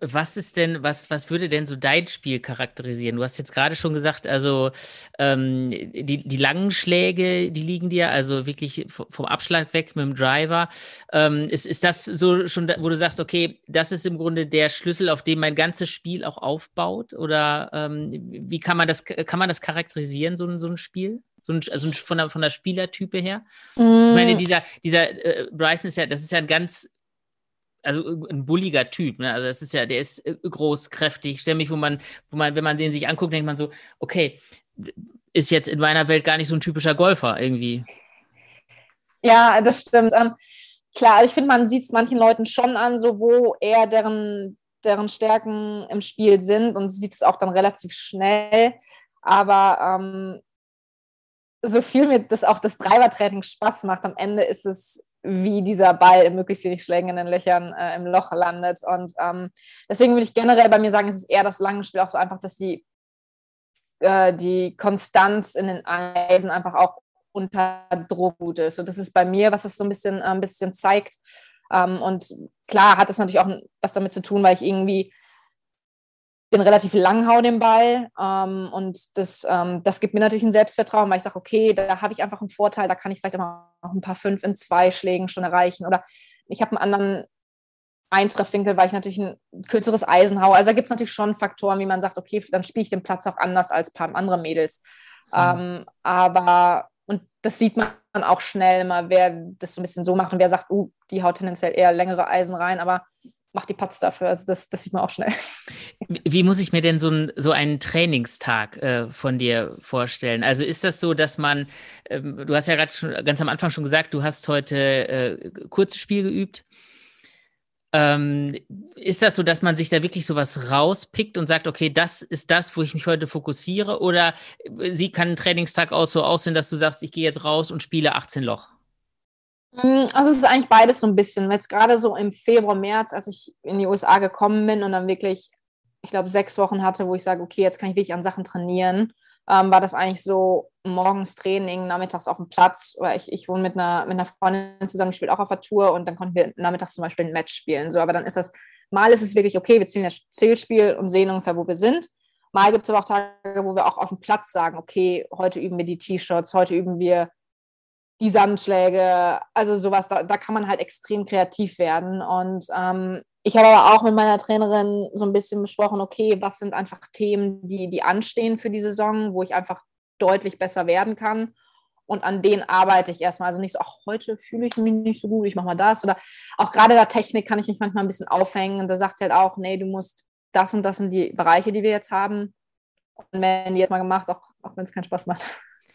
was ist denn, was, was würde denn so dein Spiel charakterisieren? Du hast jetzt gerade schon gesagt, also ähm, die, die langen Schläge, die liegen dir, also wirklich vom Abschlag weg mit dem Driver. Ähm, ist, ist das so schon, wo du sagst, okay, das ist im Grunde der Schlüssel, auf dem mein ganzes Spiel auch aufbaut? Oder ähm, wie kann man das, kann man das charakterisieren, so, so ein Spiel? So ein, also von der, von der Spielertype her? Mm. Ich meine, dieser, dieser äh, Bryson ist ja, das ist ja ein ganz, also ein bulliger Typ, ne? Also das ist ja, der ist groß, kräftig, stämmig, wo man, wo man, wenn man den sich anguckt, denkt man so, okay, ist jetzt in meiner Welt gar nicht so ein typischer Golfer irgendwie. Ja, das stimmt. Ähm, klar, ich finde, man sieht es manchen Leuten schon an, so wo eher deren, deren Stärken im Spiel sind, und sieht es auch dann relativ schnell. Aber ähm, so viel mir das auch das Driver-Training Spaß macht, am Ende ist es, wie dieser Ball in möglichst wenig Schlägen in den Löchern äh, im Loch landet. Und ähm, deswegen würde ich generell bei mir sagen, es ist eher das lange Spiel, auch so einfach, dass die, äh, die Konstanz in den Eisen einfach auch unter Druck gut ist. Und das ist bei mir, was das so ein bisschen, äh, ein bisschen zeigt. Ähm, und klar hat das natürlich auch was damit zu tun, weil ich irgendwie den relativ lang hau, den Ball. Ähm, und das, ähm, das gibt mir natürlich ein Selbstvertrauen, weil ich sage, okay, da habe ich einfach einen Vorteil, da kann ich vielleicht immer noch ein paar fünf in zwei Schlägen schon erreichen. Oder ich habe einen anderen Eintreffwinkel, weil ich natürlich ein kürzeres Eisen haue. Also da gibt es natürlich schon Faktoren, wie man sagt, okay, dann spiele ich den Platz auch anders als ein paar andere Mädels. Mhm. Ähm, aber, und das sieht man auch schnell mal, wer das so ein bisschen so macht und wer sagt, uh, die haut tendenziell eher längere Eisen rein, aber mach die Putts dafür, also das, das sieht man auch schnell. Wie muss ich mir denn so, ein, so einen Trainingstag äh, von dir vorstellen? Also ist das so, dass man, ähm, du hast ja gerade schon ganz am Anfang schon gesagt, du hast heute äh, kurzes Spiel geübt. Ähm, ist das so, dass man sich da wirklich sowas rauspickt und sagt, okay, das ist das, wo ich mich heute fokussiere? Oder sie kann ein Trainingstag auch so aussehen, dass du sagst, ich gehe jetzt raus und spiele achtzehn Loch? Also es ist eigentlich beides so ein bisschen. Jetzt gerade so im Februar, März, als ich in die U S A gekommen bin und dann wirklich, ich glaube, sechs Wochen hatte, wo ich sage, okay, jetzt kann ich wirklich an Sachen trainieren, ähm, war das eigentlich so morgens Training, nachmittags auf dem Platz. Weil ich, ich wohne mit einer, mit einer Freundin zusammen, die spielt auch auf der Tour, und dann konnten wir nachmittags zum Beispiel ein Match spielen. So, aber dann ist das, mal ist es wirklich, okay, wir ziehen das Zielspiel und sehen ungefähr, wo wir sind. Mal gibt es aber auch Tage, wo wir auch auf dem Platz sagen, okay, heute üben wir die T-Shirts, heute üben wir die Sandschläge, also sowas, da, da kann man halt extrem kreativ werden. Und ähm, ich habe aber auch mit meiner Trainerin so ein bisschen besprochen, okay, was sind einfach Themen, die, die anstehen für die Saison, wo ich einfach deutlich besser werden kann. Und an denen arbeite ich erstmal. Also nicht so, ach, heute fühle ich mich nicht so gut, ich mache mal das. Oder auch gerade der Technik kann ich mich manchmal ein bisschen aufhängen. Und da sagt sie halt auch, nee, du musst das und das sind die Bereiche, die wir jetzt haben. Und wenn die jetzt mal gemacht, auch, auch wenn es keinen Spaß macht.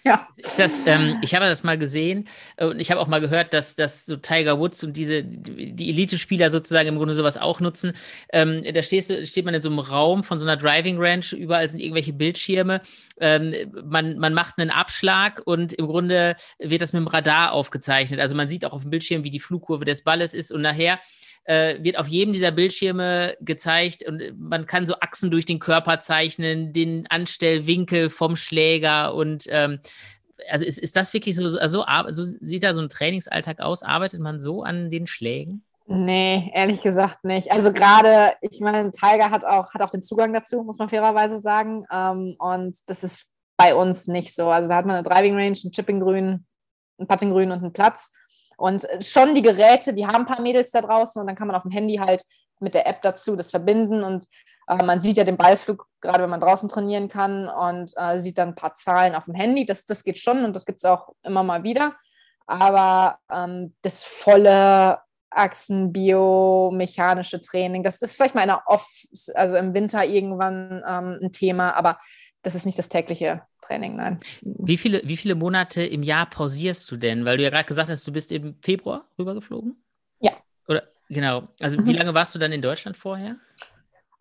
Ja. Das, ähm, ich habe das mal gesehen und ich habe auch mal gehört, dass, dass so Tiger Woods und diese die Elite-Spieler sozusagen im Grunde sowas auch nutzen. Ähm, da stehst, steht man in so einem Raum von so einer Driving Range, überall sind irgendwelche Bildschirme. Ähm, man, man macht einen Abschlag und im Grunde wird das mit dem Radar aufgezeichnet. Also man sieht auch auf dem Bildschirm, wie die Flugkurve des Balles ist und nachher wird auf jedem dieser Bildschirme gezeigt und man kann so Achsen durch den Körper zeichnen, den Anstellwinkel vom Schläger und ähm, also ist, ist das wirklich so, also, so sieht da so ein Trainingsalltag aus? Arbeitet man so an den Schlägen? Nee, ehrlich gesagt nicht. Also gerade, ich meine, Tiger hat auch, hat auch den Zugang dazu, muss man fairerweise sagen, ähm, und das ist bei uns nicht so. Also da hat man eine Driving Range, ein Chipping-Grün, ein Putting-Grün und einen Platz. Und schon die Geräte, die haben ein paar Mädels da draußen und dann kann man auf dem Handy halt mit der App dazu das verbinden und äh, man sieht ja den Ballflug, gerade wenn man draußen trainieren kann und äh, sieht dann ein paar Zahlen auf dem Handy. Das, das geht schon und das gibt es auch immer mal wieder. Aber ähm, das volle Achsenbiomechanische Training, das ist vielleicht mal in der Off, also im Winter irgendwann ähm, ein Thema, aber das ist nicht das tägliche Training, nein. Wie viele, wie viele Monate im Jahr pausierst du denn? Weil du ja gerade gesagt hast, du bist im Februar rübergeflogen? Ja. Oder genau. Also mhm. Wie lange warst du dann in Deutschland vorher?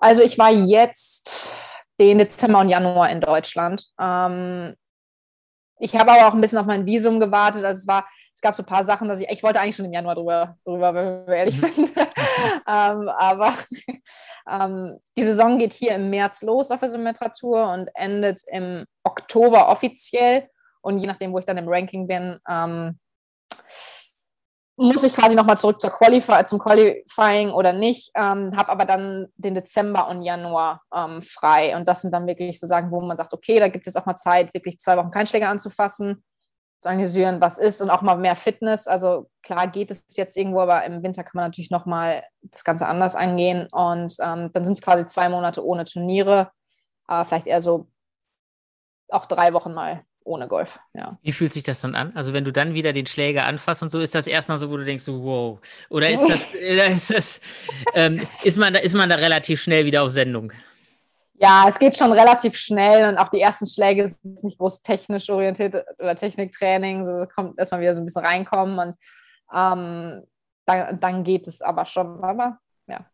Also ich war jetzt den Dezember und Januar in Deutschland. Ähm, ich habe aber auch ein bisschen auf mein Visum gewartet. Also es war, es gab so ein paar Sachen, dass ich, ich wollte eigentlich schon im Januar drüber, drüber wenn wir ehrlich sind. ähm, aber ähm, die Saison geht hier im März los auf der Symetra-Tour und endet im Oktober offiziell. Und je nachdem, wo ich dann im Ranking bin, ähm, muss ich quasi nochmal zurück zur Qualify- zum Qualifying oder nicht. Ähm, habe aber dann den Dezember und Januar ähm, frei. Und das sind dann wirklich so Sachen, wo man sagt, okay, da gibt es jetzt auch mal Zeit, wirklich zwei Wochen keinen Schläger anzufassen, zu analysieren, was ist und auch mal mehr Fitness. Also klar geht es jetzt irgendwo, aber im Winter kann man natürlich nochmal das Ganze anders angehen und ähm, dann sind es quasi zwei Monate ohne Turniere, aber vielleicht eher so auch drei Wochen mal ohne Golf, ja. Wie fühlt sich das dann an? Also wenn du dann wieder den Schläger anfasst und so, ist das erstmal so, wo du denkst, so, wow. Oder ist das, oder ist, das ähm, ist, man da, ist man da relativ schnell wieder auf Sendung? Ja, es geht schon relativ schnell und auch die ersten Schläge sind nicht groß technisch orientiert oder Techniktraining, so kommt erstmal wieder so ein bisschen reinkommen und ähm, dann, dann geht es aber schon, aber ja.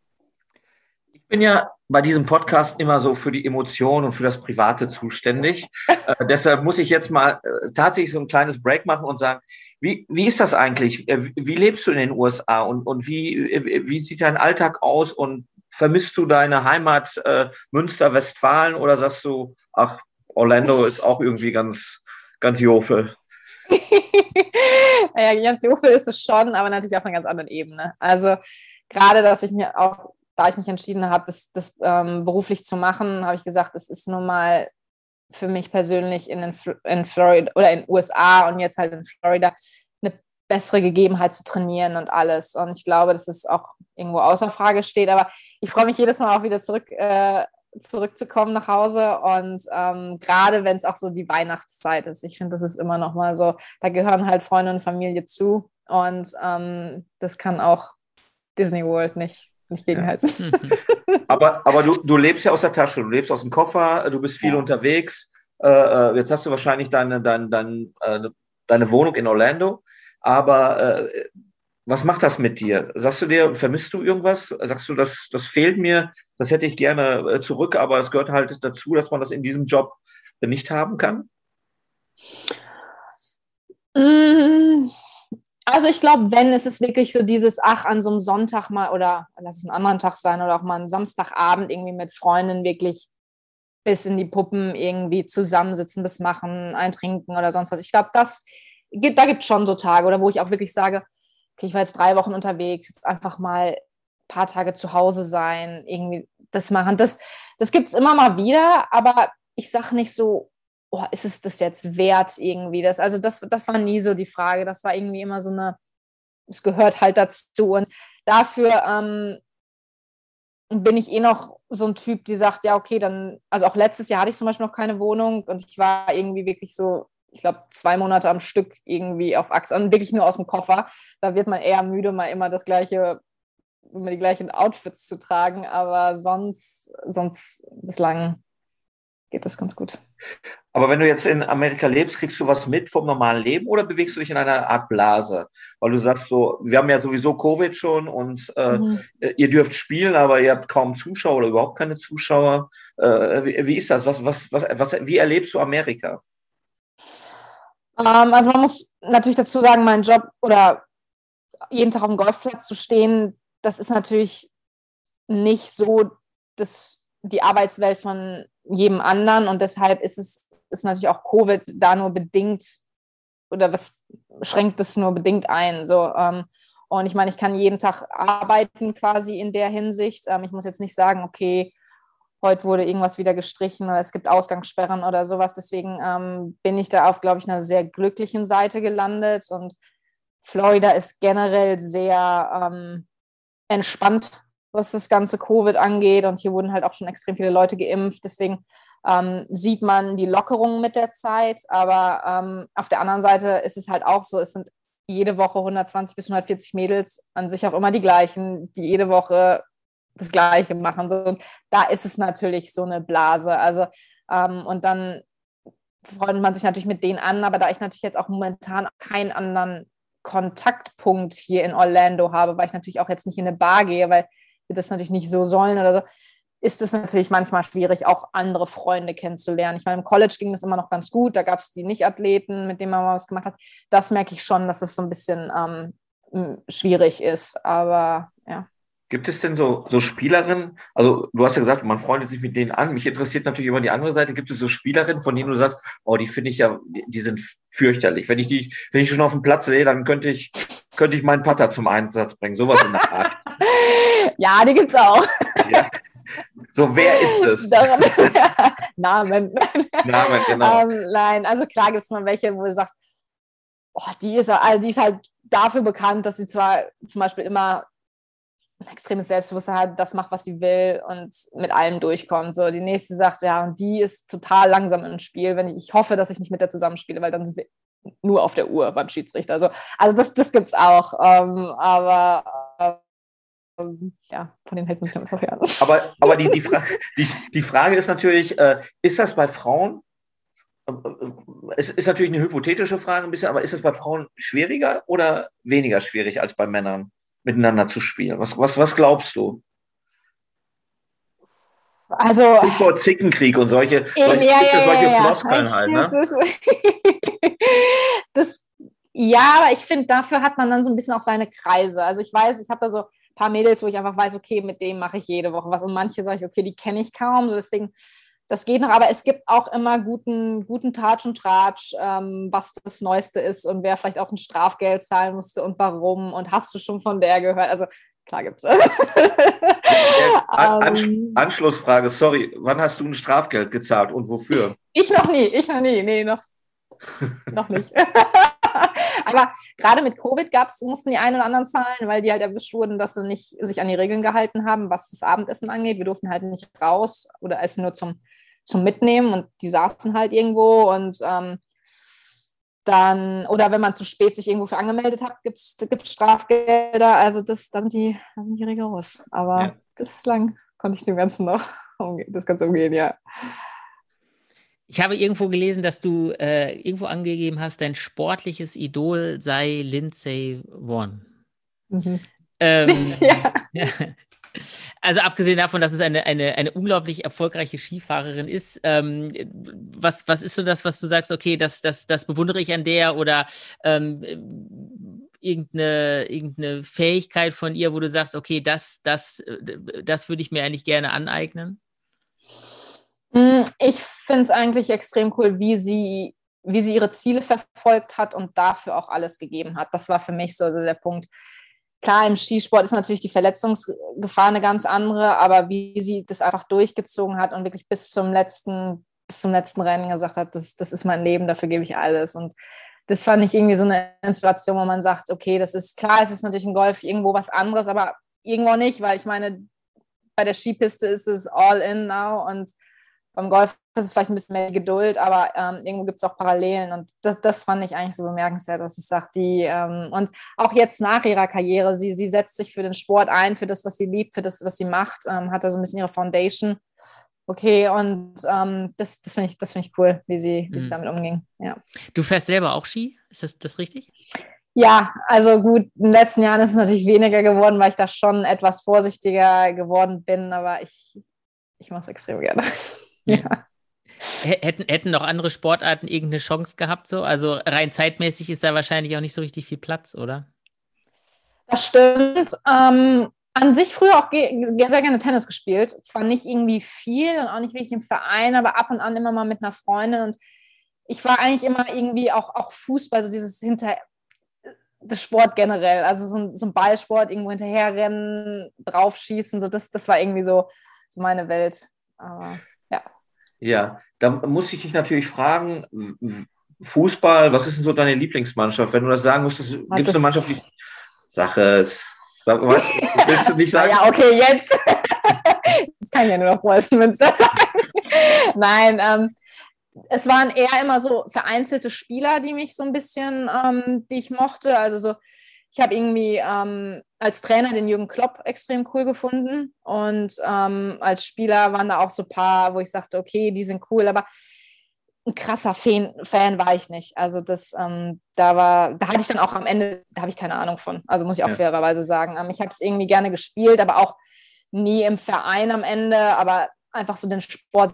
Ich bin ja bei diesem Podcast immer so für die Emotionen und für das Private zuständig, äh, deshalb muss ich jetzt mal äh, tatsächlich so ein kleines Break machen und sagen, wie, wie ist das eigentlich, wie, wie lebst du in den U S A und, und wie, wie sieht dein Alltag aus und vermisst du deine Heimat äh, Münster, Westfalen oder sagst du, ach, Orlando ist auch irgendwie ganz, ganz Jofel? Ja, ganz Jofel ist es schon, aber natürlich auf einer ganz anderen Ebene. Also gerade, dass ich mir auch, da ich mich entschieden habe, das, das ähm, beruflich zu machen, habe ich gesagt, es ist nun mal für mich persönlich in, den, in Florida oder in den U S A und jetzt halt in Florida eine bessere Gegebenheit zu trainieren und alles. Und ich glaube, dass es auch irgendwo außer Frage steht. Aber ich freue mich jedes Mal auch wieder zurück, äh, zurückzukommen nach Hause. Und ähm, gerade wenn es auch so die Weihnachtszeit ist. Ich finde, das ist immer noch mal so, da gehören halt Freunde und Familie zu. Und ähm, das kann auch Disney World nicht, nicht gegenhalten. Ja. aber aber du, du lebst ja aus der Tasche, du lebst aus dem Koffer, du bist viel ja. unterwegs. Äh, jetzt hast du wahrscheinlich deine, deine, deine, deine Wohnung in Orlando. Aber äh, was macht das mit dir? Sagst du dir, vermisst du irgendwas? Sagst du, das, das fehlt mir, das hätte ich gerne äh, zurück, aber es gehört halt dazu, dass man das in diesem Job äh, nicht haben kann? Also ich glaube, wenn, ist es wirklich so dieses, ach, an so einem Sonntag mal oder lass es einen anderen Tag sein oder auch mal einen Samstagabend irgendwie mit Freunden wirklich bis in die Puppen irgendwie zusammensitzen, bis machen, eintrinken oder sonst was. Ich glaube, das da gibt es schon so Tage, oder wo ich auch wirklich sage, okay, ich war jetzt drei Wochen unterwegs, jetzt einfach mal ein paar Tage zu Hause sein, irgendwie das machen. Das, das gibt es immer mal wieder, aber ich sage nicht so, oh, ist es das jetzt wert irgendwie? Das, also das, das war nie so die Frage, das war irgendwie immer so eine, es gehört halt dazu. Und dafür ähm, bin ich eh noch so ein Typ, die sagt, ja okay, dann, also auch letztes Jahr hatte ich zum Beispiel noch keine Wohnung und ich war irgendwie wirklich so, ich glaube, zwei Monate am Stück irgendwie auf Achse und wirklich nur aus dem Koffer. Da wird man eher müde, mal immer das gleiche, immer die gleichen Outfits zu tragen, aber sonst, sonst bislang geht das ganz gut. Aber wenn du jetzt in Amerika lebst, kriegst du was mit vom normalen Leben oder bewegst du dich in einer Art Blase? Weil du sagst so, wir haben ja sowieso Covid schon und äh, mhm. ihr dürft spielen, aber ihr habt kaum Zuschauer oder überhaupt keine Zuschauer. Äh, wie, wie ist das? Was, was, was, was, wie erlebst du Amerika? Ähm, also man muss natürlich dazu sagen, mein Job oder jeden Tag auf dem Golfplatz zu stehen, das ist natürlich nicht so das, die Arbeitswelt von jedem anderen und deshalb ist es ist natürlich auch Covid da nur bedingt oder was schränkt das nur bedingt ein. So, ähm, und ich meine, ich kann jeden Tag arbeiten quasi in der Hinsicht. Ähm, ich muss jetzt nicht sagen, okay, heute wurde irgendwas wieder gestrichen oder es gibt Ausgangssperren oder sowas. Deswegen ähm, bin ich da auf, glaube ich, einer sehr glücklichen Seite gelandet und Florida ist generell sehr ähm, entspannt, was das ganze Covid angeht. Und hier wurden halt auch schon extrem viele Leute geimpft. Deswegen ähm, sieht man die Lockerungen mit der Zeit. Aber ähm, auf der anderen Seite ist es halt auch so, es sind jede Woche hundertzwanzig bis hundertvierzig Mädels, an sich auch immer die gleichen, die jede Woche das Gleiche machen. Und da ist es natürlich so eine Blase. Also ähm, und dann freundet man sich natürlich mit denen an. Aber da ich natürlich jetzt auch momentan keinen anderen Kontaktpunkt hier in Orlando habe, weil ich natürlich auch jetzt nicht in eine Bar gehe, weil wir das natürlich nicht so sollen oder so, ist es natürlich manchmal schwierig, auch andere Freunde kennenzulernen. Ich meine, im College ging das immer noch ganz gut, da gab es die Nicht-Athleten, mit denen man mal was gemacht hat. Das merke ich schon, dass es so ein bisschen ähm, schwierig ist, aber ja. Gibt es denn so, so Spielerinnen, also du hast ja gesagt, man freundet sich mit denen an, mich interessiert natürlich immer die andere Seite, gibt es so Spielerinnen, von denen du sagst, oh, die finde ich ja, die sind fürchterlich. Wenn ich die, wenn ich schon auf dem Platz sehe, dann könnte ich, könnte ich meinen Putter zum Einsatz bringen, sowas in der Art. Ja, die gibt's auch. Ja. So, wer ist es? Namen. Namen, genau. Um, nein, also klar gibt es mal welche, wo du sagst, oh, die ist, also die ist halt dafür bekannt, dass sie zwar zum Beispiel immer ein extremes Selbstbewusstsein hat, das macht, was sie will und mit allem durchkommt. So, die nächste sagt, ja, und die ist total langsam im Spiel. Wenn ich, ich hoffe, dass ich nicht mit der zusammenspiele, weil dann sind wir nur auf der Uhr beim Schiedsrichter. Also, also das, das gibt's auch. Um, aber ja, von dem hält man sich nicht so viel an. Aber, aber die, die, Fra- die, die Frage ist natürlich, äh, ist das bei Frauen, äh, es ist natürlich eine hypothetische Frage ein bisschen, aber ist das bei Frauen schwieriger oder weniger schwierig als bei Männern, miteinander zu spielen? Was, was, was glaubst du? Also Stichwort Zickenkrieg und solche, eben, solche, ja, ja, solche ja, Floskeln ja. halt, ne? Das, ja, aber ich finde, dafür hat man dann so ein bisschen auch seine Kreise. Also ich weiß, ich habe da so paar Mädels, wo ich einfach weiß, okay, mit denen mache ich jede Woche was. Und manche sage ich, okay, die kenne ich kaum. So, deswegen, das geht noch. Aber es gibt auch immer guten, guten Tratsch und Tratsch, ähm, was das Neueste ist und wer vielleicht auch ein Strafgeld zahlen musste und warum. Und hast du schon von der gehört? Also, klar gibt's es. An- Ansch- Anschlussfrage, sorry. Wann hast du ein Strafgeld gezahlt und wofür? Ich noch nie, ich noch nie. Nee, noch, noch nicht. Aber gerade mit Covid gab's, mussten die einen oder anderen zahlen, weil die halt erwischt wurden, dass sie nicht sich an die Regeln gehalten haben, was das Abendessen angeht. Wir durften halt nicht raus oder essen nur zum, zum Mitnehmen und die saßen halt irgendwo und ähm, dann, oder wenn man zu spät sich irgendwo für angemeldet hat, gibt's, gibt's Strafgelder. Also das, da sind die, da sind die rigoros. Aber ja, bislang konnte ich dem Ganzen noch umgehen, das Ganze umgehen, ja. Ich habe irgendwo gelesen, dass du äh, irgendwo angegeben hast, dein sportliches Idol sei Lindsay Vonn. Mhm. Ähm, ja. Ja. Also abgesehen davon, dass es eine, eine, eine unglaublich erfolgreiche Skifahrerin ist, ähm, was, was ist so das, was du sagst, okay, das, das, das bewundere ich an der oder ähm, irgendeine, irgendeine Fähigkeit von ihr, wo du sagst, okay, das, das, das würde ich mir eigentlich gerne aneignen? Ich finde es eigentlich extrem cool, wie sie, wie sie ihre Ziele verfolgt hat und dafür auch alles gegeben hat. Das war für mich so der Punkt. Klar, im Skisport ist natürlich die Verletzungsgefahr eine ganz andere, aber wie sie das einfach durchgezogen hat und wirklich bis zum letzten, bis zum letzten Rennen gesagt hat, das, das ist mein Leben, dafür gebe ich alles. Und das fand ich irgendwie so eine Inspiration, wo man sagt, okay, das ist klar, es ist natürlich im Golf irgendwo was anderes, aber irgendwo nicht, weil ich meine, bei der Skipiste ist es all in now und beim Golf ist es vielleicht ein bisschen mehr Geduld, aber ähm, irgendwo gibt es auch Parallelen und das, das fand ich eigentlich so bemerkenswert, was ich sage. Die ähm, und auch jetzt nach ihrer Karriere, sie, sie setzt sich für den Sport ein, für das, was sie liebt, für das, was sie macht, ähm, hat da so ein bisschen ihre Foundation okay. Und ähm, das, das finde ich, das find ich cool, wie sie, wie mhm. sie damit umging. Ja. Du fährst selber auch Ski? Ist das, das richtig? Ja, also gut, in den letzten Jahren ist es natürlich weniger geworden, weil ich da schon etwas vorsichtiger geworden bin, aber ich, ich mache es extrem gerne. Ja. Ja. Hätten, hätten noch andere Sportarten irgendeine Chance gehabt, so? Also rein zeitmäßig ist da wahrscheinlich auch nicht so richtig viel Platz, oder? Das stimmt. Ähm, an sich früher auch ge- sehr gerne Tennis gespielt. Zwar nicht irgendwie viel und auch nicht wirklich im Verein, aber ab und an immer mal mit einer Freundin. Und ich war eigentlich immer irgendwie auch, auch Fußball, so dieses hinter das Sport generell, also so ein, so ein Ballsport, irgendwo hinterherrennen, draufschießen, so das, das war irgendwie so, so meine Welt. Aber ja. Ja, da muss ich dich natürlich fragen, Fußball, was ist denn so deine Lieblingsmannschaft? Wenn du das sagen musst, gibt es eine Mannschaft, die... Sag es. Sag, was? Willst du nicht sagen? Ja, okay, jetzt. Jetzt kann ich ja nur noch Preußen Münster sagen. Nein, ähm, es waren eher immer so vereinzelte Spieler, die mich so ein bisschen, ähm, die ich mochte. Also so, ich habe irgendwie ähm, als Trainer den Jürgen Klopp extrem cool gefunden und ähm, als Spieler waren da auch so ein paar, wo ich sagte, okay, die sind cool, aber ein krasser Fan, Fan war ich nicht. Also das, ähm, da war, da hatte ich dann auch am Ende, da habe ich keine Ahnung von. Also muss ich auch ja. fairerweise sagen. Ähm, ich habe es irgendwie gerne gespielt, aber auch nie im Verein am Ende, aber einfach so den Sport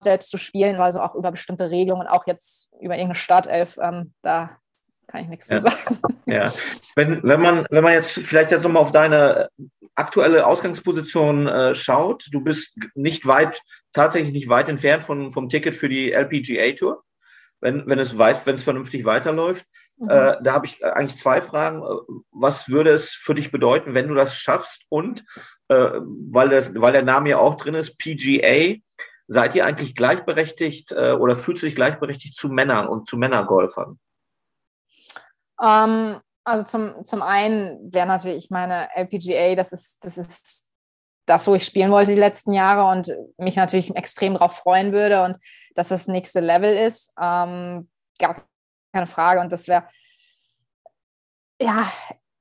selbst zu spielen, also auch über bestimmte Regelungen, auch jetzt über irgendeine Startelf, ähm, da kann ich nichts ja. zu sagen. Ja. Wenn, wenn, man, wenn man jetzt vielleicht jetzt nochmal auf deine aktuelle Ausgangsposition äh, schaut, du bist nicht weit, tatsächlich nicht weit entfernt von, vom Ticket für die L P G A-Tour, wenn, wenn es weit, wenn es vernünftig weiterläuft. Mhm. Äh, da habe ich eigentlich zwei Fragen. Was würde es für dich bedeuten, wenn du das schaffst? Und äh, weil, das, weil der Name ja auch drin ist, P G A, seid ihr eigentlich gleichberechtigt äh, oder fühlst du dich gleichberechtigt zu Männern und zu Männergolfern? Ähm, also zum, zum einen wäre natürlich, ich meine, L P G A, das ist, das ist das, wo ich spielen wollte die letzten Jahre und mich natürlich extrem darauf freuen würde und dass das nächste Level ist. Ähm, gar keine Frage. Und das wäre, ja,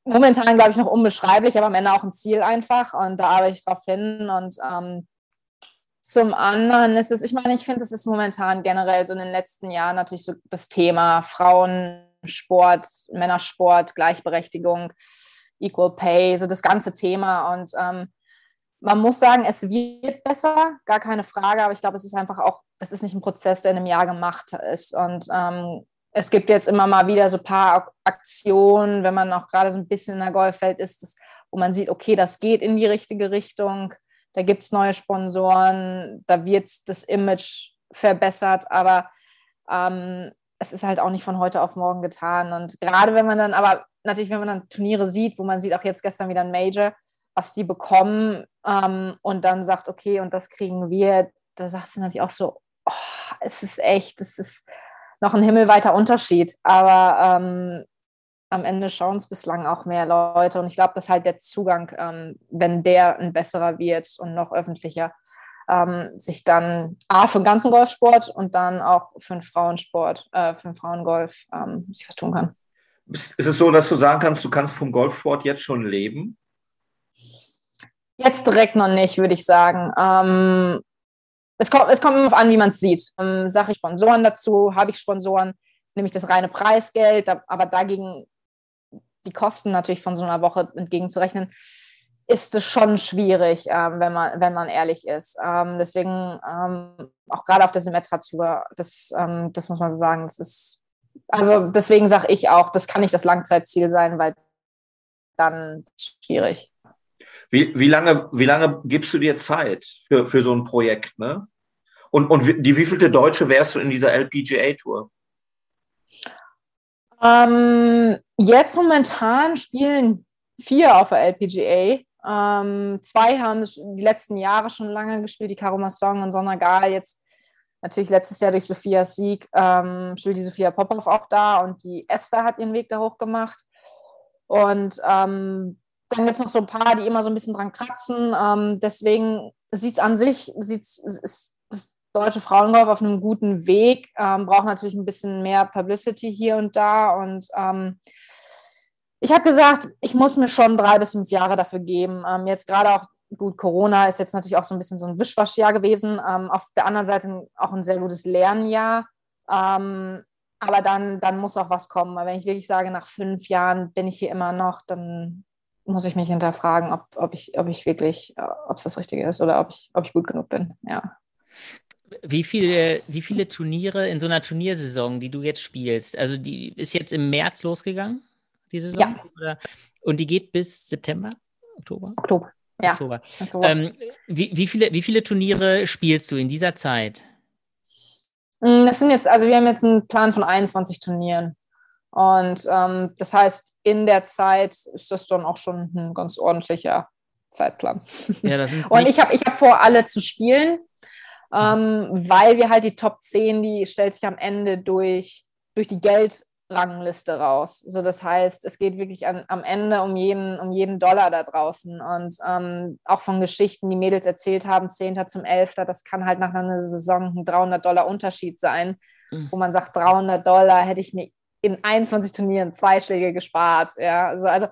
momentan glaube ich noch unbeschreiblich, aber am Ende auch ein Ziel einfach und da arbeite ich drauf hin und ähm, zum anderen ist es, ich meine, ich finde, es ist momentan generell so in den letzten Jahren natürlich so das Thema Frauensport, Männersport, Gleichberechtigung, Equal Pay, so das ganze Thema. Und ähm, man muss sagen, es wird besser, gar keine Frage, aber ich glaube, es ist einfach auch, das ist nicht ein Prozess, der in einem Jahr gemacht ist. Und ähm, es gibt jetzt immer mal wieder so ein paar Aktionen, wenn man auch gerade so ein bisschen in der Golfwelt ist, das, wo man sieht, okay, das geht in die richtige Richtung. Da gibt es neue Sponsoren, da wird das Image verbessert, aber ähm, es ist halt auch nicht von heute auf morgen getan. Und gerade wenn man dann, aber natürlich, wenn man dann Turniere sieht, wo man sieht auch jetzt gestern wieder ein Major, was die bekommen ähm, und dann sagt, okay, und das kriegen wir, da sagt sie natürlich auch so, oh, es ist echt, es ist noch ein himmelweiter Unterschied. Aber ähm, am Ende schauen es bislang auch mehr Leute und ich glaube, dass halt der Zugang, ähm, wenn der ein besserer wird und noch öffentlicher, ähm, sich dann A, für den ganzen Golfsport und dann auch für den Frauensport, äh, für den Frauengolf ähm, sich was tun kann. Ist es so, dass du sagen kannst, du kannst vom Golfsport jetzt schon leben? Jetzt direkt noch nicht, würde ich sagen. Ähm, es kommt, es kommt immer darauf an, wie man es sieht. Ähm, sage ich Sponsoren dazu? Habe ich Sponsoren? Nehme ich das reine Preisgeld? Aber dagegen die Kosten natürlich von so einer Woche entgegenzurechnen, ist es schon schwierig, ähm, wenn man, wenn man ehrlich ist. Ähm, deswegen ähm, auch gerade auf der Symetra-Tour, das, ähm, das muss man sagen, das ist, also deswegen sage ich auch, das kann nicht das Langzeitziel sein, weil dann ist es schwierig. Wie, wie lange, wie lange gibst du dir Zeit für, für so ein Projekt, ne? Und, und wie, die, wie vielte Deutsche wärst du in dieser L P G A-Tour? Ähm, jetzt momentan spielen vier auf der L P G A. Ähm, zwei haben die letzten Jahre schon lange gespielt, die Caro Masson und Sondergal. Jetzt natürlich letztes Jahr durch Sophias Sieg ähm, spielt die Sophia Popov auch da und die Esther hat ihren Weg da hoch gemacht. Und ähm, dann gibt es noch so ein paar, die immer so ein bisschen dran kratzen. Ähm, deswegen sieht es an sich, sieht's, ist das deutsche Frauengolf auf einem guten Weg, ähm, braucht natürlich ein bisschen mehr Publicity hier und da. Und ähm, ich habe gesagt, ich muss mir schon drei bis fünf Jahre dafür geben. Ähm, jetzt gerade auch gut, Corona ist jetzt natürlich auch so ein bisschen so ein Wischwaschjahr gewesen. Ähm, auf der anderen Seite auch ein sehr gutes Lernjahr. Ähm, aber dann, dann muss auch was kommen. Weil wenn ich wirklich sage, nach fünf Jahren bin ich hier immer noch, dann muss ich mich hinterfragen, ob, ob ich, ob ich wirklich, ob es das Richtige ist oder ob ich, ob ich gut genug bin, ja. Wie viele, wie viele Turniere in so einer Turniersaison, die du jetzt spielst, also die ist jetzt im März losgegangen, die Saison? Ja. Oder, und die geht bis September, Oktober? Oktober, ja. Oktober. Oktober. Ähm, wie, wie, viele, wie viele Turniere spielst du in dieser Zeit? Das sind jetzt, also wir haben jetzt einen Plan von einundzwanzig Turnieren. Und ähm, das heißt, in der Zeit ist das dann auch schon ein ganz ordentlicher Zeitplan. Ja, das sind und ich habe ich hab vor, alle zu spielen. Ähm, weil wir halt die Top zehn, die stellt sich am Ende durch, durch die Geldrangliste raus. So, das heißt, es geht wirklich an, am Ende um jeden, um jeden Dollar da draußen. Und ähm, auch von Geschichten, die Mädels erzählt haben, zehnter zum elften, das kann halt nach einer Saison ein dreihundert Dollar Unterschied sein, mhm. wo man sagt, dreihundert Dollar hätte ich mir in einundzwanzig Turnieren zwei Schläge gespart. Ja, also, also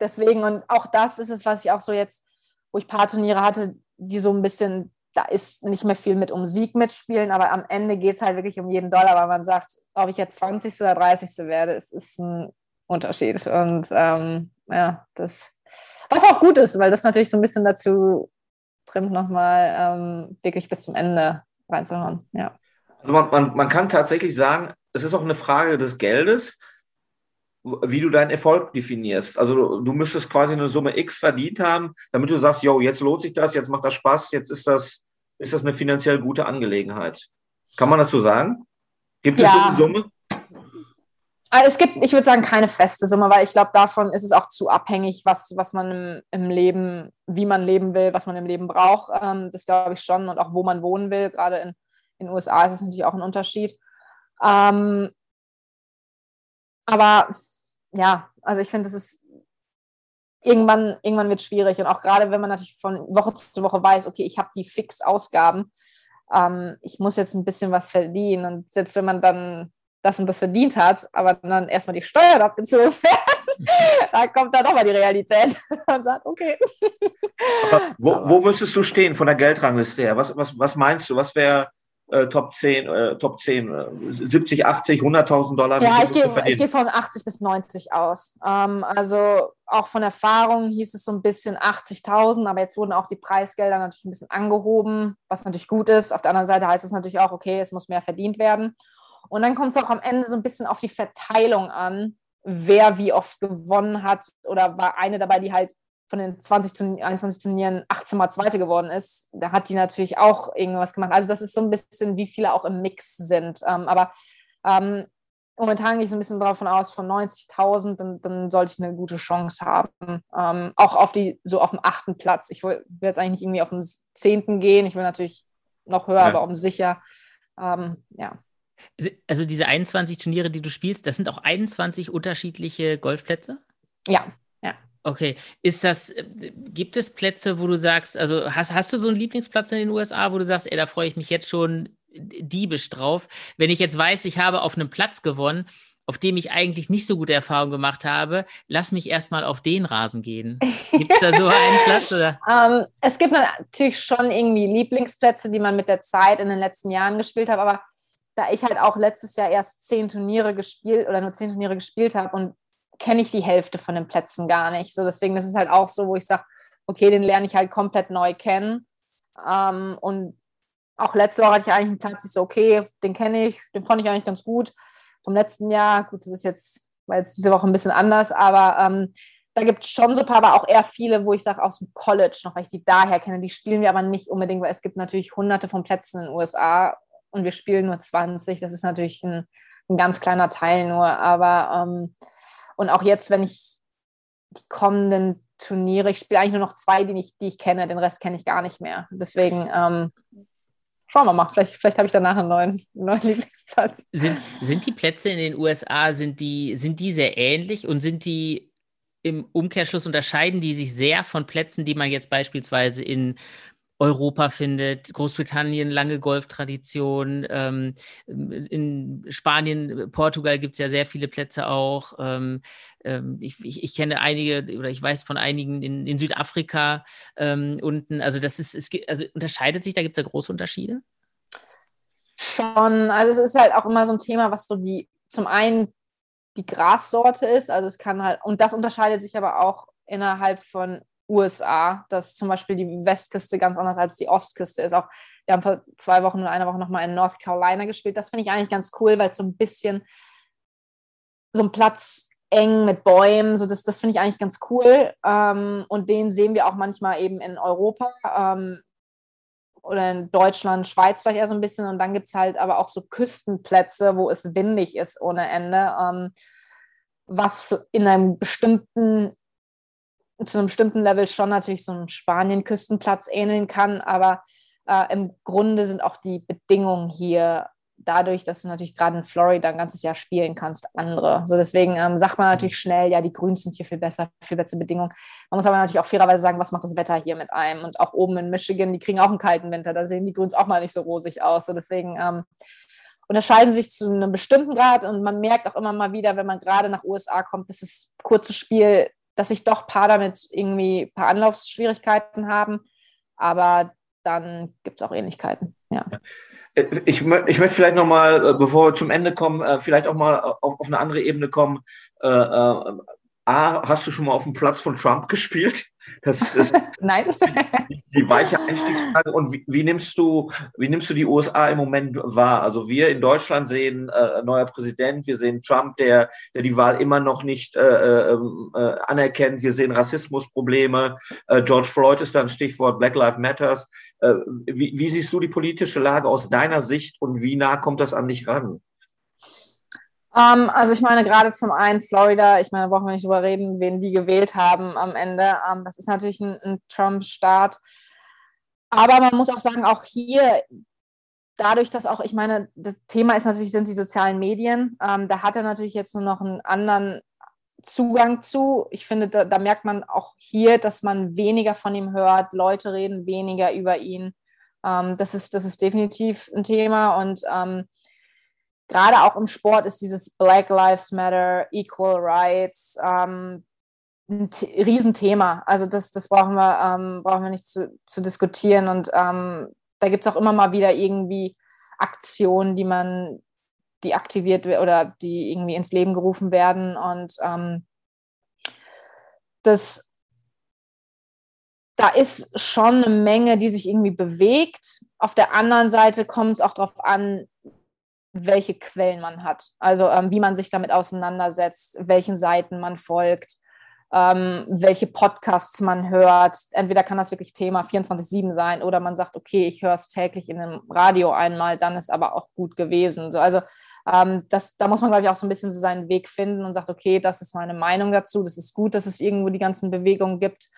deswegen, und auch das ist es, was ich auch so jetzt, wo ich ein paar Turniere hatte, die so ein bisschen... Da ist nicht mehr viel mit um Sieg mitspielen, aber am Ende geht es halt wirklich um jeden Dollar, weil man sagt, ob ich jetzt zwanzigste oder dreißigste werde, es ist ein Unterschied. Und ähm, ja, das, was auch gut ist, weil das natürlich so ein bisschen dazu trimmt, nochmal ähm, wirklich bis zum Ende reinzuhauen. Ja. Also man, man, man kann tatsächlich sagen, es ist auch eine Frage des Geldes, wie du deinen Erfolg definierst. Also du, du müsstest quasi eine Summe X verdient haben, damit du sagst, jo, jetzt lohnt sich das, jetzt macht das Spaß, jetzt ist das ist das eine finanziell gute Angelegenheit. Kann man das so sagen? Gibt ja. es so eine Summe? Also es gibt, ich würde sagen, keine feste Summe, weil ich glaube, davon ist es auch zu abhängig, was, was man im, im Leben, wie man leben will, was man im Leben braucht. Ähm, das glaube ich schon. Und auch, wo man wohnen will. Gerade in, in den U S A ist es natürlich auch ein Unterschied. Ähm, aber ja, also ich finde, es ist irgendwann, irgendwann wird es schwierig. Und auch gerade, wenn man natürlich von Woche zu Woche weiß, okay, ich habe die Fixausgaben, ähm, ich muss jetzt ein bisschen was verdienen. Und selbst wenn man dann das und das verdient hat, aber dann erstmal die Steuern abgezogen werden, dann kommt da nochmal die Realität und sagt, okay. Aber wo, aber. wo müsstest du stehen von der Geldrangliste her? Was, was, was meinst du, was wäre... Äh, Top zehn, äh, Top zehn, äh, siebzig, achtzig, hunderttausend Dollar. Ja, ich gehe geh von achtzig bis neunzig aus. Ähm, also auch von Erfahrung hieß es so ein bisschen achtzigtausend, aber jetzt wurden auch die Preisgelder natürlich ein bisschen angehoben, was natürlich gut ist. Auf der anderen Seite heißt es natürlich auch, okay, es muss mehr verdient werden. Und dann kommt es auch am Ende so ein bisschen auf die Verteilung an, wer wie oft gewonnen hat, oder war eine dabei, die halt von den zwanzig, einundzwanzig Turnieren achtzehn Mal Zweite geworden ist, da hat die natürlich auch irgendwas gemacht. Also das ist so ein bisschen, wie viele auch im Mix sind. Ähm, aber ähm, momentan gehe ich so ein bisschen davon aus, von neunzigtausend, dann, dann sollte ich eine gute Chance haben. Ähm, auch auf die, so auf dem achten Platz. Ich will, will jetzt eigentlich nicht irgendwie auf den zehnten gehen. Ich will natürlich noch höher, ja. aber um sicher. Ähm, ja. Also diese einundzwanzig Turniere, die du spielst, das sind auch einundzwanzig unterschiedliche Golfplätze? Ja. Okay, ist das, gibt es Plätze, wo du sagst, also hast, hast du so einen Lieblingsplatz in den U S A, wo du sagst, ey, da freue ich mich jetzt schon diebisch drauf, wenn ich jetzt weiß, ich habe auf einem Platz gewonnen, auf dem ich eigentlich nicht so gute Erfahrungen gemacht habe, lass mich erstmal auf den Rasen gehen. Gibt es da so einen Platz? Oder? um, es gibt natürlich schon irgendwie Lieblingsplätze, die man mit der Zeit in den letzten Jahren gespielt hat, aber da ich halt auch letztes Jahr erst zehn Turniere gespielt oder nur zehn Turniere gespielt habe und kenne ich die Hälfte von den Plätzen gar nicht. So, deswegen ist es halt auch so, wo ich sage, okay, den lerne ich halt komplett neu kennen. Ähm, und auch letzte Woche hatte ich eigentlich einen Platz, ich so, okay, den kenne ich, den fand ich eigentlich ganz gut. Vom letzten Jahr, gut, das ist jetzt, war jetzt diese Woche ein bisschen anders, aber ähm, da gibt es schon so ein paar, aber auch eher viele, wo ich sage, aus dem College noch, weil ich die daher kenne. Die spielen wir aber nicht unbedingt, weil es gibt natürlich hunderte von Plätzen in den U S A und wir spielen nur zwanzig. Das ist natürlich ein, ein ganz kleiner Teil nur, aber ähm, und auch jetzt, wenn ich die kommenden Turniere, ich spiele eigentlich nur noch zwei, die ich, die ich kenne, den Rest kenne ich gar nicht mehr. Deswegen ähm, schauen wir mal, vielleicht, vielleicht habe ich danach einen neuen, einen neuen Lieblingsplatz. Sind, sind die Plätze in den U S A, sind die, sind die sehr ähnlich und sind die im Umkehrschluss, unterscheiden die sich sehr von Plätzen, die man jetzt beispielsweise in Europa findet, Großbritannien, lange Golftradition, ähm, in Spanien, Portugal gibt es ja sehr viele Plätze auch. Ähm, ich, ich, ich kenne einige oder ich weiß von einigen in, in Südafrika ähm, unten. Also das ist, es gibt, also unterscheidet sich, da gibt es ja große Unterschiede? Schon, also es ist halt auch immer so ein Thema, was so die, zum einen die Grassorte ist, also es kann halt, und das unterscheidet sich aber auch innerhalb von U S A, dass zum Beispiel die Westküste ganz anders als die Ostküste ist. Auch wir haben vor zwei Wochen oder einer Woche nochmal in North Carolina gespielt. Das finde ich eigentlich ganz cool, weil es so ein bisschen so ein Platz eng mit Bäumen, so das, das finde ich eigentlich ganz cool. Ähm, und den sehen wir auch manchmal eben in Europa ähm, oder in Deutschland, Schweiz vielleicht eher so ein bisschen. Und dann gibt es halt aber auch so Küstenplätze, wo es windig ist ohne Ende, ähm, was in einem bestimmten zu einem bestimmten Level schon natürlich so einem Spanien-Küstenplatz ähneln kann, aber äh, im Grunde sind auch die Bedingungen hier dadurch, dass du natürlich gerade in Florida ein ganzes Jahr spielen kannst, andere. So deswegen ähm, sagt man natürlich schnell, ja, die Grüns sind hier viel besser, viel bessere Bedingungen. Man muss aber natürlich auch fairerweise sagen, was macht das Wetter hier mit einem? Und auch oben in Michigan, die kriegen auch einen kalten Winter, da sehen die Grüns auch mal nicht so rosig aus. So deswegen ähm, unterscheiden sich zu einem bestimmten Grad und man merkt auch immer mal wieder, wenn man gerade nach U S A kommt, das ist kurzes Spiel, dass ich doch ein paar damit irgendwie ein paar Anlaufschwierigkeiten haben, aber dann gibt es auch Ähnlichkeiten, ja. Ich, ich möchte vielleicht nochmal, bevor wir zum Ende kommen, vielleicht auch mal auf, auf eine andere Ebene kommen. Äh, äh, A, hast du schon mal auf dem Platz von Trump gespielt? Das ist Nein. Die, die weiche Einstiegsfrage. Und wie, wie, nimmst du, wie nimmst du die U S A im Moment wahr? Also wir in Deutschland sehen äh, neuer Präsident, wir sehen Trump, der, der die Wahl immer noch nicht äh, äh, anerkennt, wir sehen Rassismusprobleme, äh, George Floyd ist da ein Stichwort, Black Lives Matter. Äh, wie, wie siehst du die politische Lage aus deiner Sicht und wie nah kommt das an dich ran? Um, also ich meine gerade zum einen Florida, ich meine, da brauchen wir nicht drüber reden, wen die gewählt haben am Ende. Um, das ist natürlich ein, ein Trump-Staat. Aber man muss auch sagen, auch hier, dadurch, dass auch, ich meine, das Thema ist natürlich, sind die sozialen Medien. Um, da hat er natürlich jetzt nur noch einen anderen Zugang zu. Ich finde, da, da merkt man auch hier, dass man weniger von ihm hört. Leute reden weniger über ihn. Um, das ist, das ist definitiv ein Thema und um, gerade auch im Sport ist dieses Black Lives Matter, Equal Rights ähm, ein T- Riesenthema. Also das, das brauchen wir, ähm, brauchen wir nicht zu, zu diskutieren. Und ähm, da gibt es auch immer mal wieder irgendwie Aktionen, die man, die aktiviert wird oder die irgendwie ins Leben gerufen werden. Und ähm, das, da ist schon eine Menge, die sich irgendwie bewegt. Auf der anderen Seite kommt es auch darauf an, welche Quellen man hat, also ähm, wie man sich damit auseinandersetzt, welchen Seiten man folgt, ähm, welche Podcasts man hört. Entweder kann das wirklich Thema vierundzwanzig sieben sein oder man sagt, okay, ich höre es täglich in einem Radio einmal, dann ist aber auch gut gewesen. So, also ähm, das, da muss man, glaube ich, auch so ein bisschen so seinen Weg finden und sagt, okay, das ist meine Meinung dazu, das ist gut, dass es irgendwo die ganzen Bewegungen gibt,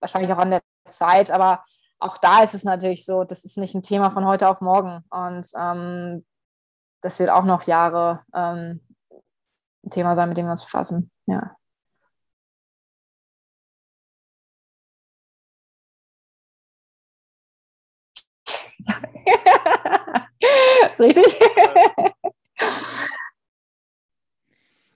wahrscheinlich auch an der Zeit, aber auch da ist es natürlich so, das ist nicht ein Thema von heute auf morgen und ähm, das wird auch noch Jahre ähm, ein Thema sein, mit dem wir uns befassen. Ja. Ist richtig?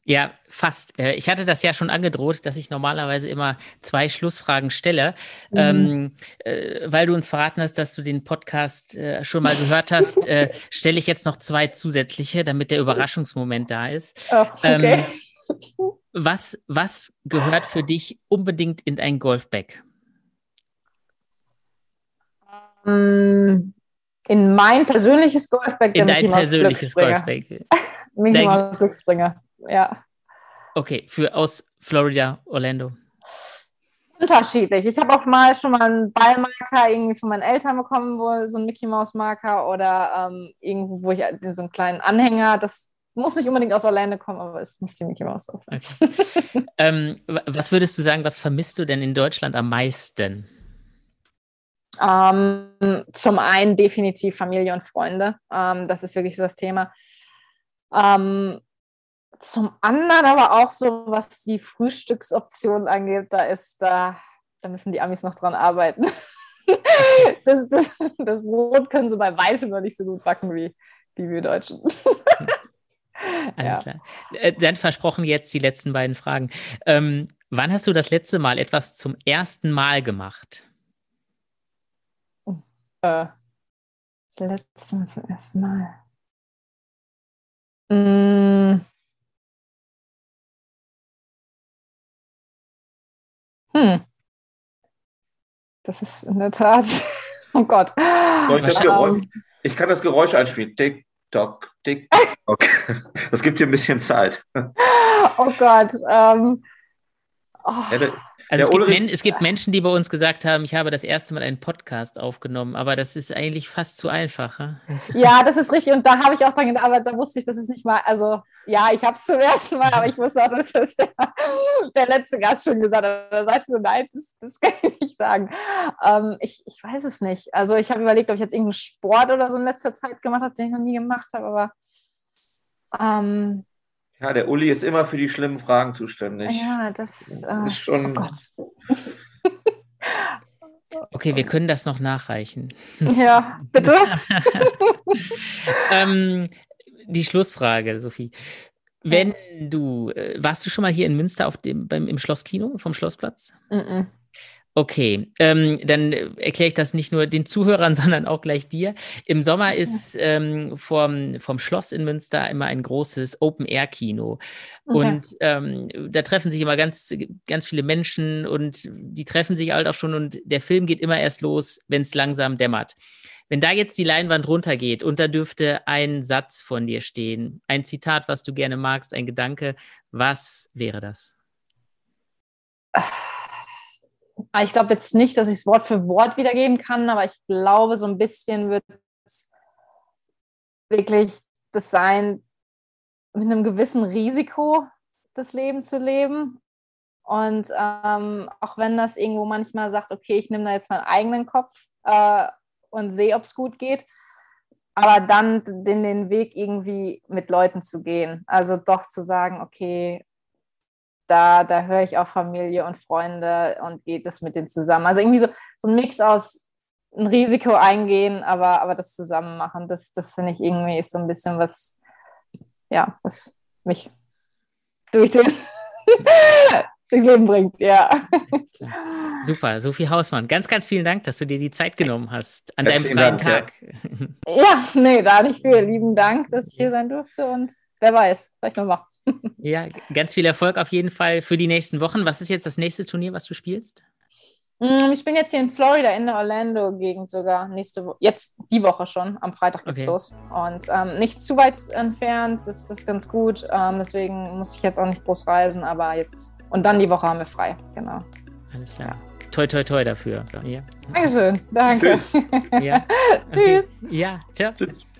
Ja, fast. Ich hatte das ja schon angedroht, dass ich normalerweise immer zwei Schlussfragen stelle, mhm. ähm, äh, weil du uns verraten hast, dass du den Podcast äh, schon mal gehört hast, äh, stelle ich jetzt noch zwei zusätzliche, damit der Überraschungsmoment da ist. Oh, okay. ähm, was, was gehört für dich unbedingt in ein Golfbag? In mein persönliches Golfbag? In dein persönliches Golfbag. Minimal als Glücksbringer. Ja. Okay, für aus Florida, Orlando. Unterschiedlich. Ich habe auch mal schon mal einen Ballmarker irgendwie von meinen Eltern bekommen, wo so ein Mickey-Maus-Marker oder ähm, irgendwo, wo ich so einen kleinen Anhänger, das muss nicht unbedingt aus Orlando kommen, aber es muss die Mickey-Maus sein. Okay. ähm, was würdest du sagen, was vermisst du denn in Deutschland am meisten? Ähm, zum einen definitiv Familie und Freunde. Ähm, das ist wirklich so das Thema. Ähm, Zum anderen aber auch so, was die Frühstücksoption angeht, da ist da, da müssen die Amis noch dran arbeiten. Das, das, das Brot können sie bei weitem noch nicht so gut backen wie, wie wir Deutschen. Alles klar. Ja. Dann versprochen jetzt die letzten beiden Fragen. Ähm, wann hast du das letzte Mal etwas zum ersten Mal gemacht? Äh, das letzte Mal zum ersten Mal. Hm. Hm. Das ist in der Tat. Oh Gott. Soll ich, das Geräusch, ich kann das Geräusch einspielen. Tick, tock, tick, tock. Das gibt dir ein bisschen Zeit. Oh Gott. Ähm, oh. Ja, der, also es gibt, Men- es gibt Menschen, die bei uns gesagt haben, ich habe das erste Mal einen Podcast aufgenommen, aber das ist eigentlich fast zu einfach. He? Ja, das ist richtig und da habe ich auch dran gedacht, aber da wusste ich, dass es nicht mal, also ja, ich habe es zum ersten Mal, aber ich wusste auch, dass das der, der letzte Gast schon gesagt hat. Da sagst du, nein, das, das kann ich nicht sagen. Ähm, ich, ich weiß es nicht. Also ich habe überlegt, ob ich jetzt irgendeinen Sport oder so in letzter Zeit gemacht habe, den ich noch nie gemacht habe, aber ähm, ja, der Uli ist immer für die schlimmen Fragen zuständig. Ja, das äh, ist schon. Oh okay, wir können das noch nachreichen. Ja, bitte. ähm, die Schlussfrage, Sophie. Wenn du, äh, warst du schon mal hier in Münster auf dem, beim, im Schlosskino vom Schlossplatz? Mhm. Okay, ähm, dann erkläre ich das nicht nur den Zuhörern, sondern auch gleich dir. Im Sommer ist ähm, vom, vom Schloss in Münster immer ein großes Open-Air-Kino. Okay. Und ähm, da treffen sich immer ganz, ganz viele Menschen und die treffen sich halt auch schon und der Film geht immer erst los, wenn es langsam dämmert. Wenn da jetzt die Leinwand runtergeht und da dürfte ein Satz von dir stehen, ein Zitat, was du gerne magst, ein Gedanke, was wäre das? Ich glaube jetzt nicht, dass ich es Wort für Wort wiedergeben kann, aber ich glaube, so ein bisschen wird es wirklich das sein, mit einem gewissen Risiko das Leben zu leben. Und ähm, auch wenn das irgendwo manchmal sagt, okay, ich nehme da jetzt meinen eigenen Kopf äh, und sehe, ob es gut geht, aber dann den, den Weg irgendwie mit Leuten zu gehen. Also doch zu sagen, okay, Da, da höre ich auch Familie und Freunde und geht das mit denen zusammen. Also irgendwie so, so ein Mix aus ein Risiko eingehen, aber, aber das zusammen machen, das, das finde ich irgendwie ist so ein bisschen was, ja, was mich durch den, durchs Leben bringt, ja. Super, Sophie Hausmann, ganz, ganz vielen Dank, dass du dir die Zeit genommen hast an Herzlichen deinem freien Dank, Tag. Ja. ja, nee, da nicht viel. Lieben Dank, dass ich hier sein durfte und wer weiß, vielleicht nochmal. Ja, ganz viel Erfolg auf jeden Fall für die nächsten Wochen. Was ist jetzt das nächste Turnier, was du spielst? Ich bin jetzt hier in Florida, in der Orlando-Gegend sogar. Nächste Woche, jetzt die Woche schon, am Freitag geht's okay. los. Und ähm, nicht zu weit entfernt, das, das ist ganz gut. Ähm, deswegen muss ich jetzt auch nicht groß reisen, aber jetzt, und dann die Woche haben wir frei, genau. Alles klar. Ja. Toi, toi, toi dafür. Ja. Dankeschön, danke. Tschüss. Ja. Tschüss. Ja, ciao. Tschüss.